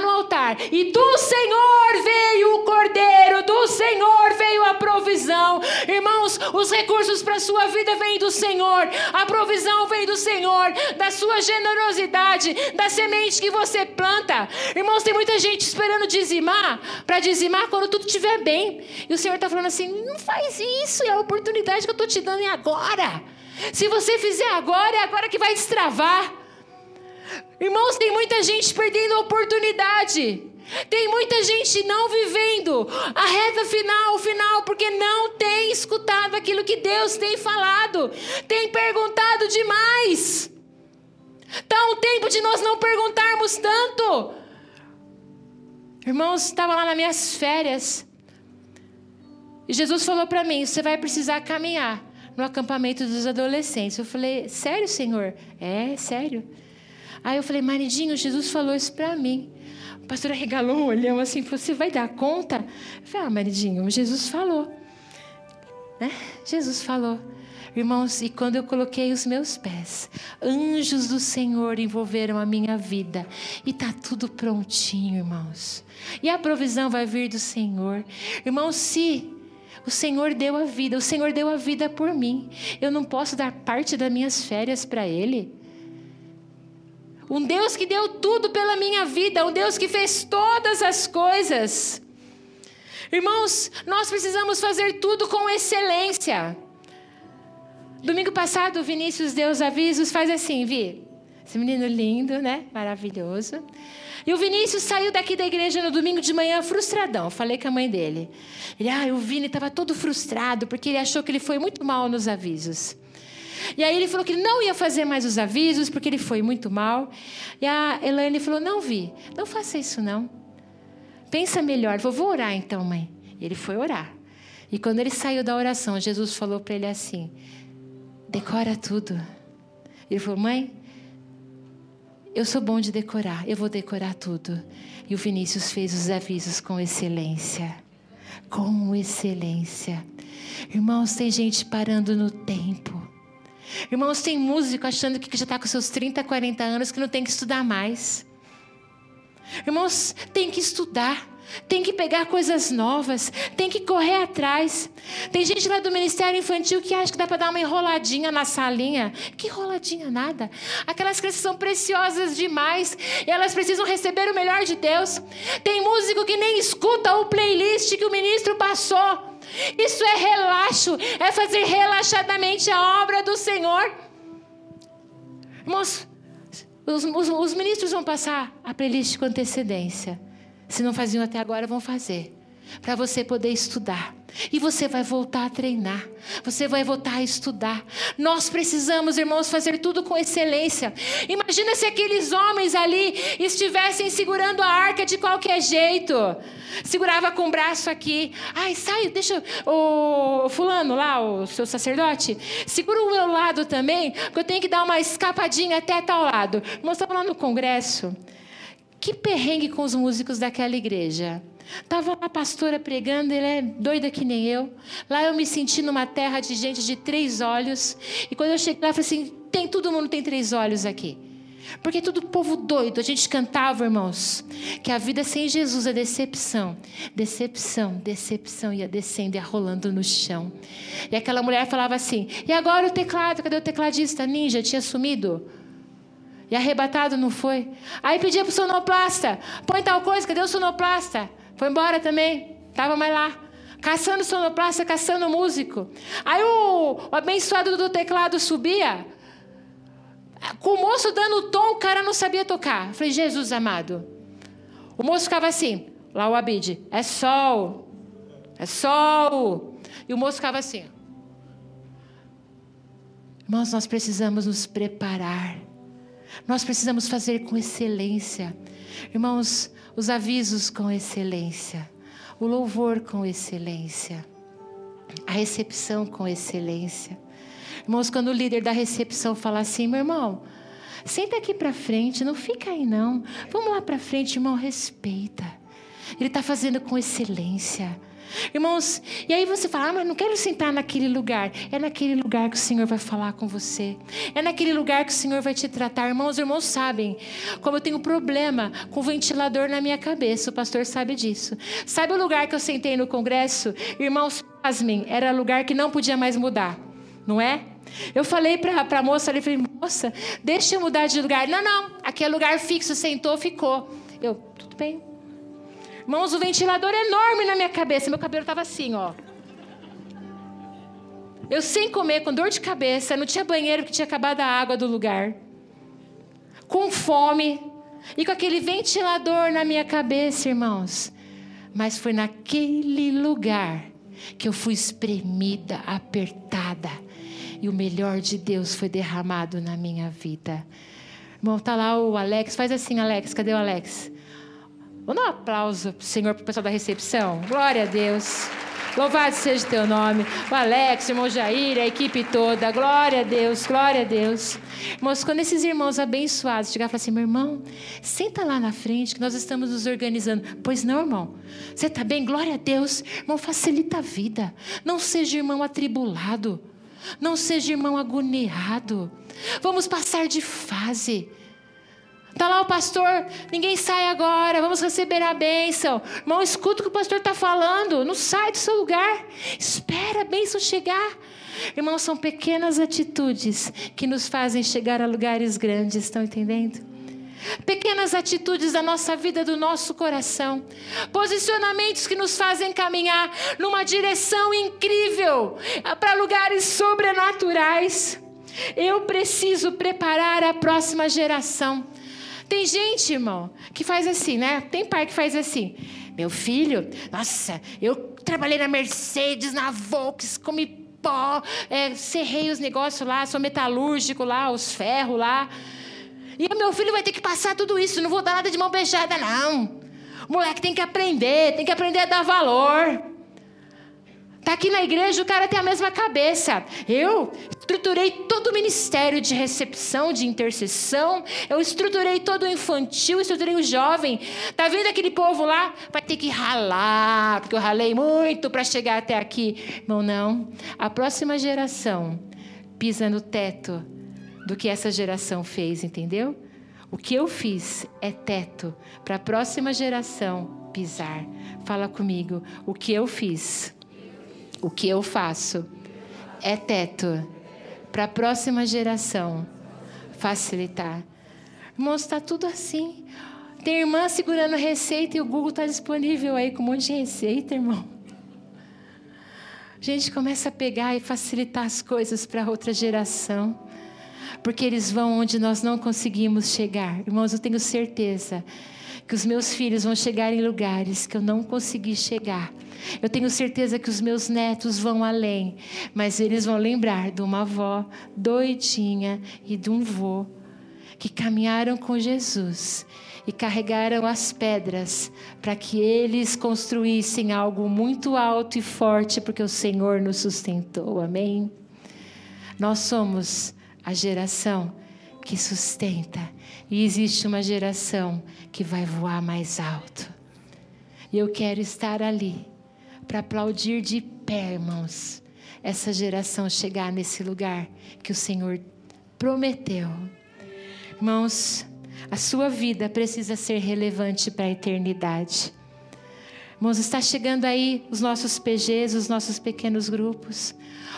no altar, e do Senhor veio o cordeiro, do Senhor veio a provisão. Irmãos, os recursos para a sua vida vêm do Senhor, a provisão vem do Senhor, da sua generosidade, da semente que você planta. Irmãos, tem muita gente esperando dizimar, para dizimar quando tudo estiver bem, e o Senhor está falando assim, não faz isso, é a oportunidade que eu estou te dando é agora. Se você fizer agora, é agora que vai destravar. Irmãos, tem muita gente perdendo a oportunidade. Tem muita gente não vivendo a reta final, o final, porque não tem escutado aquilo que Deus tem falado. Tem perguntado demais. Está um tempo de nós não perguntarmos tanto. Irmãos, estava lá nas minhas férias. E Jesus falou para mim, você vai precisar caminhar no acampamento dos adolescentes. Eu falei, sério, Senhor? É, sério. Aí eu falei, maridinho, Jesus falou isso pra mim. A pastora regalou um olhão assim, falou, você vai dar conta? Eu falei, maridinho, Jesus falou. Né? Jesus falou. Irmãos, e quando eu coloquei os meus pés, anjos do Senhor envolveram a minha vida. E está tudo prontinho, irmãos. E a provisão vai vir do Senhor. Irmãos, se o Senhor deu a vida, o Senhor deu a vida por mim. Eu não posso dar parte das minhas férias para Ele. Um Deus que deu tudo pela minha vida, um Deus que fez todas as coisas. Irmãos, nós precisamos fazer tudo com excelência. Domingo passado, o Vinícius deu os avisos, faz assim, Vi. Esse menino lindo, né? Maravilhoso. E o Vinícius saiu daqui da igreja no domingo de manhã frustradão. Falei com a mãe dele. Ele, o Vini estava todo frustrado, porque ele achou que ele foi muito mal nos avisos. E aí ele falou que não ia fazer mais os avisos, porque ele foi muito mal. E a Elaine falou, não, Vi, não faça isso não. Pensa melhor, vou orar então, mãe. E ele foi orar. E quando ele saiu da oração, Jesus falou para ele assim, decora tudo. Ele falou, mãe, eu sou bom de decorar, eu vou decorar tudo. E o Vinícius fez os avisos com excelência. com excelência. Irmãos, tem gente parando no tempo. Irmãos, tem músico achando que já está com seus 30, 40 anos, que não tem que estudar mais. Irmãos, tem que estudar. Tem que pegar coisas novas, tem que correr atrás. Tem gente lá do Ministério Infantil que acha que dá para dar uma enroladinha na salinha. Que enroladinha nada. Aquelas crianças são preciosas demais e elas precisam receber o melhor de Deus. Tem músico que nem escuta o playlist que o ministro passou. Isso é relaxo, é fazer relaxadamente a obra do Senhor. Irmãos, os ministros vão passar a playlist com antecedência. Se não faziam até agora, vão fazer. Para você poder estudar. E você vai voltar a treinar. Você vai voltar a estudar. Nós precisamos, irmãos, fazer tudo com excelência. Imagina se aqueles homens ali estivessem segurando a arca de qualquer jeito. Segurava com o braço aqui. Ai, sai, deixa o fulano lá, o seu sacerdote. Segura o meu lado também, porque eu tenho que dar uma escapadinha até tal lado. Irmãos, estava lá no congresso. Que perrengue com os músicos daquela igreja. Estava lá a pastora pregando, ela é doida que nem eu. Lá eu me senti numa terra de gente de 3 olhos. E quando eu cheguei lá, eu falei assim, todo mundo tem 3 olhos aqui. Porque é tudo povo doido. A gente cantava, irmãos, que a vida sem Jesus é decepção. Decepção, decepção. Ia descendo, ia rolando no chão. E aquela mulher falava assim, e agora o teclado? Cadê o tecladista? Ninja, tinha sumido. E arrebatado não foi. Aí pedia pro sonoplasta, põe tal coisa, cadê o sonoplasta? Foi embora também, tava mais lá. Caçando sonoplasta, caçando músico. Aí o abençoado do teclado subia, com o moço dando tom, o cara não sabia tocar. Eu falei, Jesus amado. O moço ficava assim, lá o Abide, é sol, é sol. E o moço ficava assim. Irmãos, nós precisamos nos preparar. Nós precisamos fazer com excelência. Irmãos, os avisos com excelência. O louvor com excelência. A recepção com excelência. Irmãos, quando o líder da recepção fala assim, meu irmão, senta aqui para frente, não fica aí não. Vamos lá para frente, irmão, respeita. Ele está fazendo com excelência. Irmãos, e aí você fala, mas não quero sentar naquele lugar. É naquele lugar que o Senhor vai falar com você. É naquele lugar que o Senhor vai te tratar. Irmãos sabem como eu tenho problema com o ventilador na minha cabeça. O pastor sabe disso. Sabe o lugar que eu sentei no congresso? Irmãos, pasmem, era lugar que não podia mais mudar, não é? Eu falei pra moça ali, falei, moça, deixa eu mudar de lugar. Não, aqui é lugar fixo, sentou, ficou. Eu, tudo bem. Irmãos, o ventilador é enorme na minha cabeça. Meu cabelo estava assim, ó. Eu sem comer, com dor de cabeça. Não tinha banheiro porque tinha acabado a água do lugar. Com fome. E com aquele ventilador na minha cabeça, irmãos. Mas foi naquele lugar que eu fui espremida, apertada. E o melhor de Deus foi derramado na minha vida. Irmão, tá lá o Alex. Faz assim, Alex. Cadê o Alex? Vamos dar um aplauso pro Senhor, pro pessoal da recepção. Glória a Deus. Louvado seja o teu nome. O Alex, o irmão Jair, a equipe toda. Glória a Deus, glória a Deus. Irmãos, quando esses irmãos abençoados chegarem e falarem assim, meu irmão, senta lá na frente que nós estamos nos organizando. Pois não, irmão? Você está bem? Glória a Deus. Irmão, facilita a vida. Não seja irmão atribulado. Não seja irmão agoniado. Vamos passar de fase. Está lá o pastor, ninguém sai agora, vamos receber a bênção. Irmão, escuta o que o pastor está falando, não sai do seu lugar, espera a bênção chegar. Irmão, são pequenas atitudes que nos fazem chegar a lugares grandes, estão entendendo? Pequenas atitudes da nossa vida, do nosso coração. Posicionamentos que nos fazem caminhar numa direção incrível, para lugares sobrenaturais. Eu preciso preparar a próxima geração. Tem gente, irmão, que faz assim, né? Tem pai que faz assim. Meu filho, nossa, eu trabalhei na Mercedes, na Volks, comi pó, serrei os negócios lá, sou metalúrgico lá, os ferros lá. E meu filho vai ter que passar tudo isso, não vou dar nada de mão beijada, não. O moleque tem que aprender a dar valor. Está aqui na igreja, o cara tem a mesma cabeça. Eu estruturei todo o ministério de recepção, de intercessão. Eu estruturei todo o infantil, estruturei o jovem. Está vendo aquele povo lá? Vai ter que ralar, porque eu ralei muito para chegar até aqui. Irmão, não. A próxima geração pisa no teto do que essa geração fez, entendeu? O que eu fiz é teto para a próxima geração pisar. Fala comigo. O que eu fiz, o que eu faço é teto para a próxima geração facilitar. Irmãos, está tudo assim. Tem irmã segurando receita e o Google está disponível aí com um monte de receita, irmão. A gente começa a pegar e facilitar as coisas para outra geração, porque eles vão onde nós não conseguimos chegar. Irmãos, eu tenho certeza que os meus filhos vão chegar em lugares que eu não consegui chegar. Eu tenho certeza que os meus netos vão além, mas eles vão lembrar de uma avó doidinha e de um vô que caminharam com Jesus e carregaram as pedras para que eles construíssem algo muito alto e forte, porque o Senhor nos sustentou. Amém? Nós somos a geração que sustenta. E existe uma geração que vai voar mais alto. E eu quero estar ali para aplaudir de pé, irmãos, essa geração chegar nesse lugar que o Senhor prometeu. Irmãos, a sua vida precisa ser relevante para a eternidade. Irmãos, está chegando aí os nossos PGs, os nossos pequenos grupos.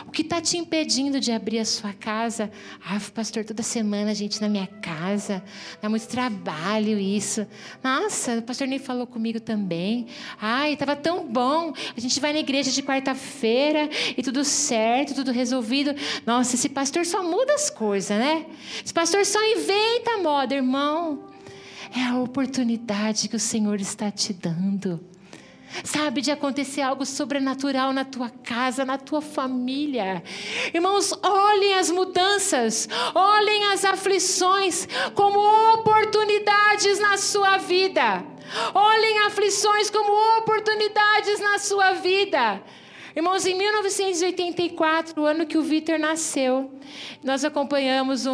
O que está te impedindo de abrir a sua casa? Ah, pastor, toda semana a gente na minha casa, dá muito trabalho isso. Nossa, o pastor nem falou comigo também. Ai, estava tão bom. A gente vai na igreja de quarta-feira e tudo certo, tudo resolvido. Nossa, esse pastor só muda as coisas, né? Esse pastor só inventa a moda, irmão. É a oportunidade que o Senhor está te dando. Sabe, de acontecer algo sobrenatural na tua casa, na tua família. Irmãos, olhem as mudanças, olhem as aflições como oportunidades na sua vida. Olhem aflições como oportunidades na sua vida. Irmãos, em 1984, o ano que o Vitor nasceu, nós acompanhamos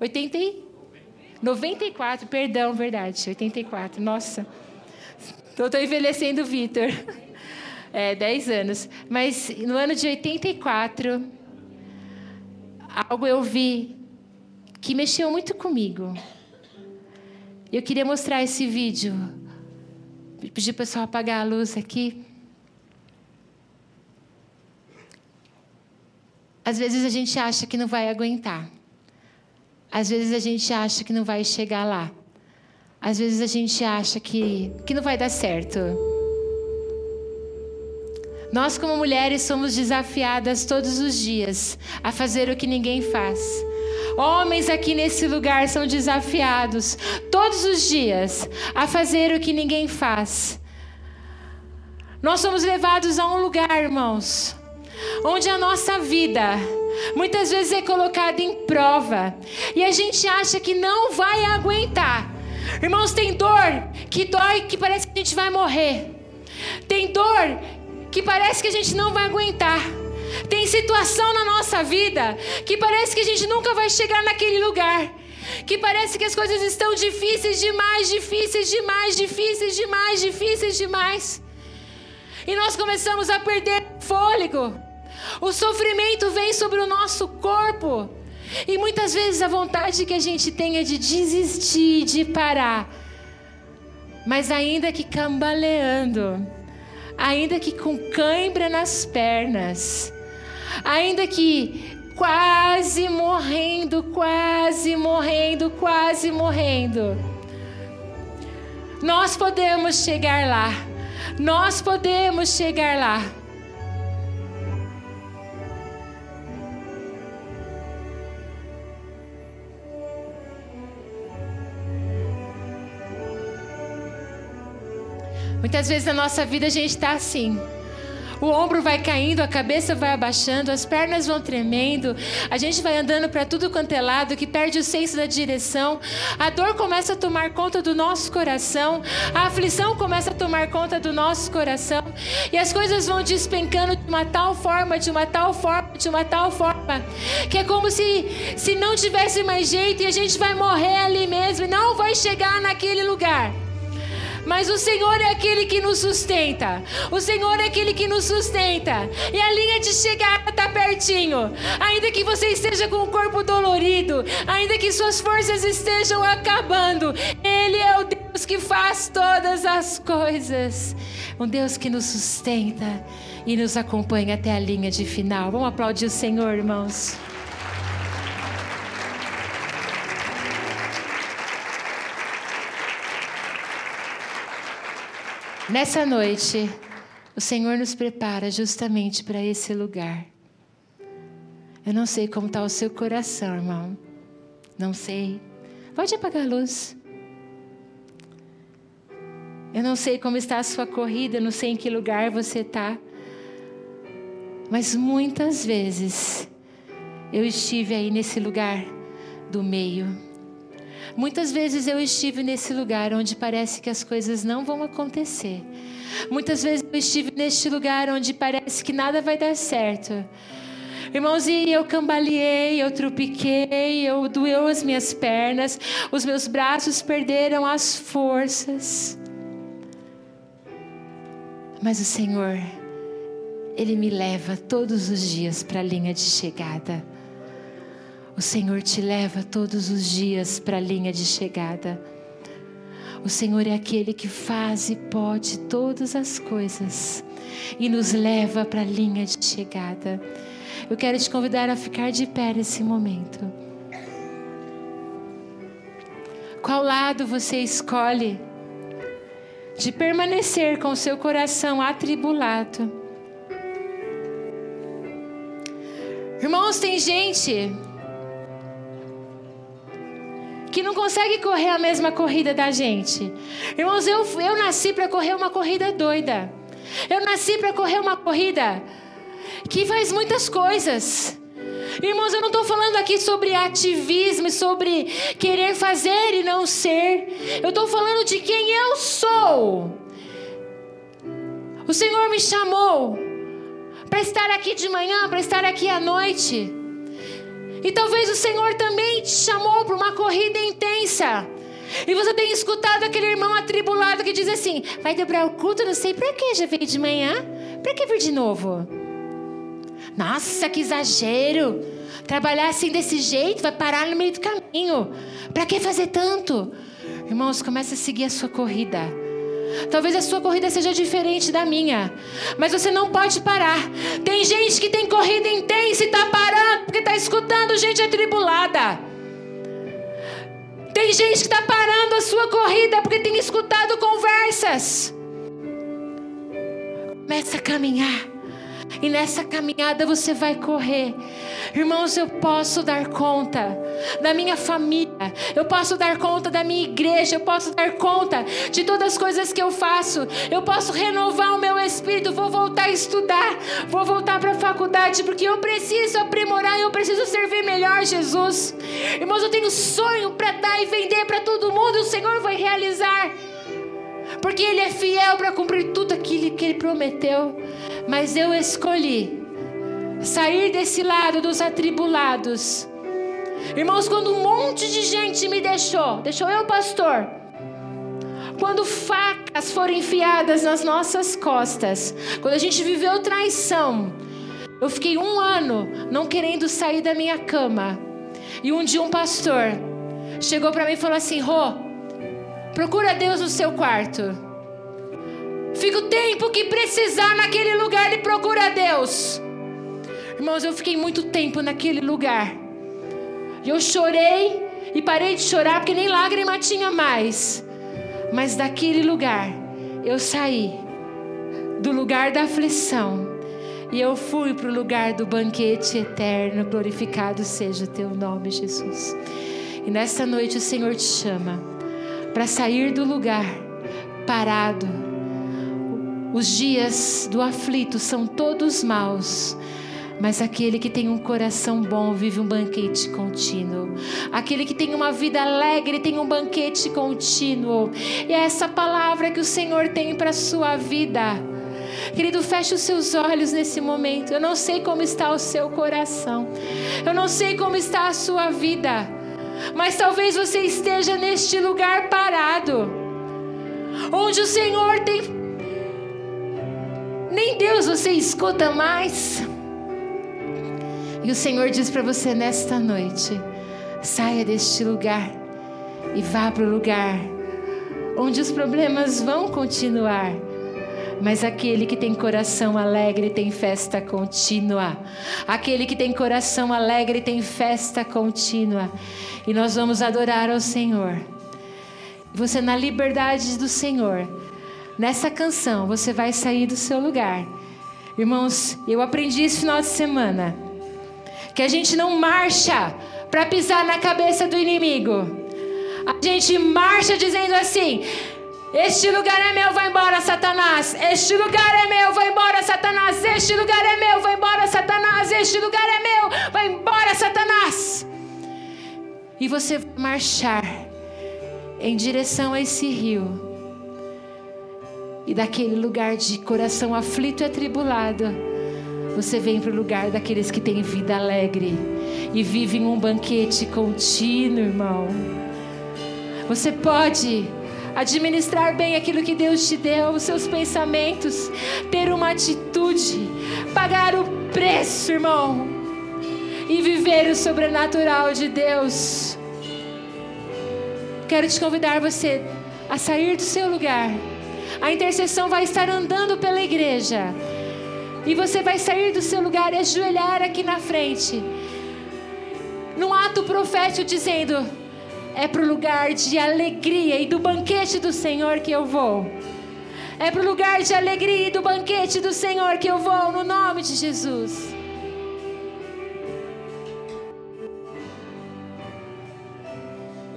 84, nossa... Então, estou envelhecendo o Vitor. 10 anos. Mas no ano de 84, algo eu vi que mexeu muito comigo. Eu queria mostrar esse vídeo. Pedi o pessoal apagar a luz aqui. Às vezes a gente acha que não vai aguentar. Às vezes a gente acha que não vai chegar lá. Às vezes a gente acha que não vai dar certo. Nós, como mulheres, somos desafiadas todos os dias a fazer o que ninguém faz. Homens aqui nesse lugar são desafiados todos os dias a fazer o que ninguém faz. Nós somos levados a um lugar, irmãos, onde a nossa vida muitas vezes é colocada em prova e a gente acha que não vai aguentar. Irmãos, tem dor que dói, que parece que a gente vai morrer. Tem dor que parece que a gente não vai aguentar. Tem situação na nossa vida que parece que a gente nunca vai chegar naquele lugar. Que parece que as coisas estão difíceis demais, difíceis demais, difíceis demais, difíceis demais. E nós começamos a perder fôlego. O sofrimento vem sobre o nosso corpo. E muitas vezes a vontade que a gente tem é de desistir, de parar. Mas ainda que cambaleando, ainda que com cãibra nas pernas, ainda que quase morrendo, quase morrendo, quase morrendo, nós podemos chegar lá. Nós podemos chegar lá. Muitas vezes na nossa vida a gente está assim. o ombro vai caindo, a cabeça vai abaixando, as pernas vão tremendo, a gente vai andando para tudo quanto é lado, que perde o senso da direção, a dor começa a tomar conta do nosso coração, a aflição começa a tomar conta do nosso coração, e as coisas vão despencando de uma tal forma, de uma tal forma, de uma tal forma, que é como se não tivesse mais jeito, e a gente vai morrer ali mesmo, e não vai chegar naquele lugar. Mas o Senhor é aquele que nos sustenta. O Senhor é aquele que nos sustenta. E a linha de chegada está pertinho. Ainda que você esteja com o corpo dolorido, ainda que suas forças estejam acabando, Ele é o Deus que faz todas as coisas. Um Deus que nos sustenta e nos acompanha até a linha de final. Vamos aplaudir o Senhor, irmãos. Nessa noite, o Senhor nos prepara justamente para esse lugar. Eu não sei como está o seu coração, irmão. Não sei. Pode apagar a luz. Eu não sei como está a sua corrida, não sei em que lugar você está. Mas muitas vezes eu estive aí nesse lugar do meio. Muitas vezes eu estive nesse lugar onde parece que as coisas não vão acontecer. Muitas vezes eu estive neste lugar onde parece que nada vai dar certo. Irmãos, e eu cambaleei, eu trupiquei, eu doeu as minhas pernas, os meus braços perderam as forças. Mas o Senhor, Ele me leva todos os dias para a linha de chegada. O Senhor te leva todos os dias para a linha de chegada. O Senhor é aquele que faz e pode todas as coisas e nos leva para a linha de chegada. Eu quero te convidar a ficar de pé nesse momento. Qual lado você escolhe de permanecer com o seu coração atribulado? Irmãos, tem gente que não consegue correr a mesma corrida da gente. Irmãos, eu nasci para correr uma corrida doida. Eu nasci para correr uma corrida que faz muitas coisas. Irmãos, eu não estou falando aqui sobre ativismo, sobre querer fazer e não ser. Eu estou falando de quem eu sou. O Senhor me chamou para estar aqui de manhã, para estar aqui à noite. E talvez o Senhor também te chamou para uma corrida intensa. E você tem escutado aquele irmão atribulado que diz assim: vai dobrar o culto, não sei para quê, já veio de manhã? Para que vir de novo? Nossa, que exagero! Trabalhar assim desse jeito vai parar no meio do caminho. Para que fazer tanto? Irmãos, começa a seguir a sua corrida. Talvez a sua corrida seja diferente da minha, mas você não pode parar. Tem gente que tem corrida intensa e está parando porque está escutando gente atribulada. Tem gente que está parando a sua corrida porque tem escutado conversas. Começa a caminhar. E nessa caminhada você vai correr. Irmãos, eu posso dar conta da minha família, eu posso dar conta da minha igreja, eu posso dar conta de todas as coisas que eu faço. Eu posso renovar o meu espírito, vou voltar a estudar, vou voltar para a faculdade, porque eu preciso aprimorar, eu preciso servir melhor Jesus. Irmãos, eu tenho sonho para dar e vender para todo mundo, o Senhor vai realizar. Porque Ele é fiel para cumprir tudo aquilo que Ele prometeu. Mas eu escolhi sair desse lado dos atribulados. Irmãos, quando um monte de gente me deixou eu, pastor, quando facas foram enfiadas nas nossas costas, quando a gente viveu traição, eu fiquei 1 ano não querendo sair da minha cama. E um dia um pastor chegou para mim e falou assim: Rô, procura Deus no seu quarto. Fica o tempo que precisar naquele lugar e procura a Deus. Irmãos, eu fiquei muito tempo naquele lugar. Eu chorei e parei de chorar porque nem lágrima tinha mais. Mas daquele lugar, eu saí do lugar da aflição e eu fui para o lugar do banquete eterno. Glorificado seja o teu nome, Jesus. E nesta noite o Senhor te chama para sair do lugar parado, Os dias do aflito são todos maus, mas aquele que tem um coração bom vive um banquete contínuo. Aquele que tem uma vida alegre tem um banquete contínuo. E é essa palavra que o Senhor tem para a sua vida. Querido, feche os seus olhos nesse momento. Eu não sei como está o seu coração. Eu não sei como está a sua vida. Mas talvez você esteja neste lugar parado, onde o Senhor tem... Nem Deus você escuta mais. E o Senhor diz para você nesta noite: saia deste lugar e vá para o lugar onde os problemas vão continuar, mas aquele que tem coração alegre tem festa contínua. Aquele que tem coração alegre tem festa contínua. E nós vamos adorar ao Senhor. Você, na liberdade do Senhor, nessa canção você vai sair do seu lugar. Irmãos, eu aprendi esse final de semana que a gente não marcha para pisar na cabeça do inimigo. A gente marcha dizendo assim: este lugar é meu, vai embora, Satanás. Este lugar é meu, vai embora, Satanás. Este lugar é meu, vai embora, Satanás. Este lugar é meu, vai embora, Satanás. E você vai marchar em direção a esse rio. E daquele lugar de coração aflito e atribulado, você vem para o lugar daqueles que têm vida alegre e vivem um banquete contínuo, irmão. Você pode administrar bem aquilo que Deus te deu, os seus pensamentos, ter uma atitude, pagar o preço, irmão, e viver o sobrenatural de Deus. Quero te convidar você a sair do seu lugar. A intercessão vai estar andando pela igreja. E você vai sair do seu lugar e ajoelhar aqui na frente, num ato profético, dizendo: é pro lugar de alegria e do banquete do Senhor que eu vou. É pro lugar de alegria e do banquete do Senhor que eu vou, no nome de Jesus.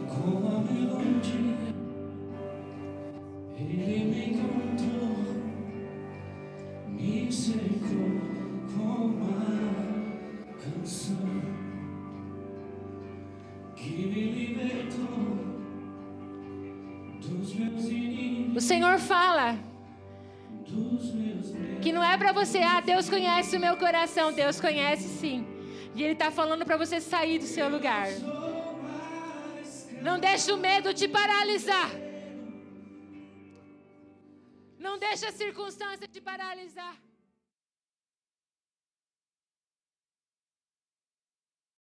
Com a melodia, ele me encontrou, me cercou com uma canção que me libertou dos meus inimigos. O Senhor fala que não é para você: ah, Deus conhece o meu coração. Deus conhece, sim. E Ele está falando para você sair do seu lugar. Não deixe o medo te paralisar. Não deixa a circunstância te paralisar.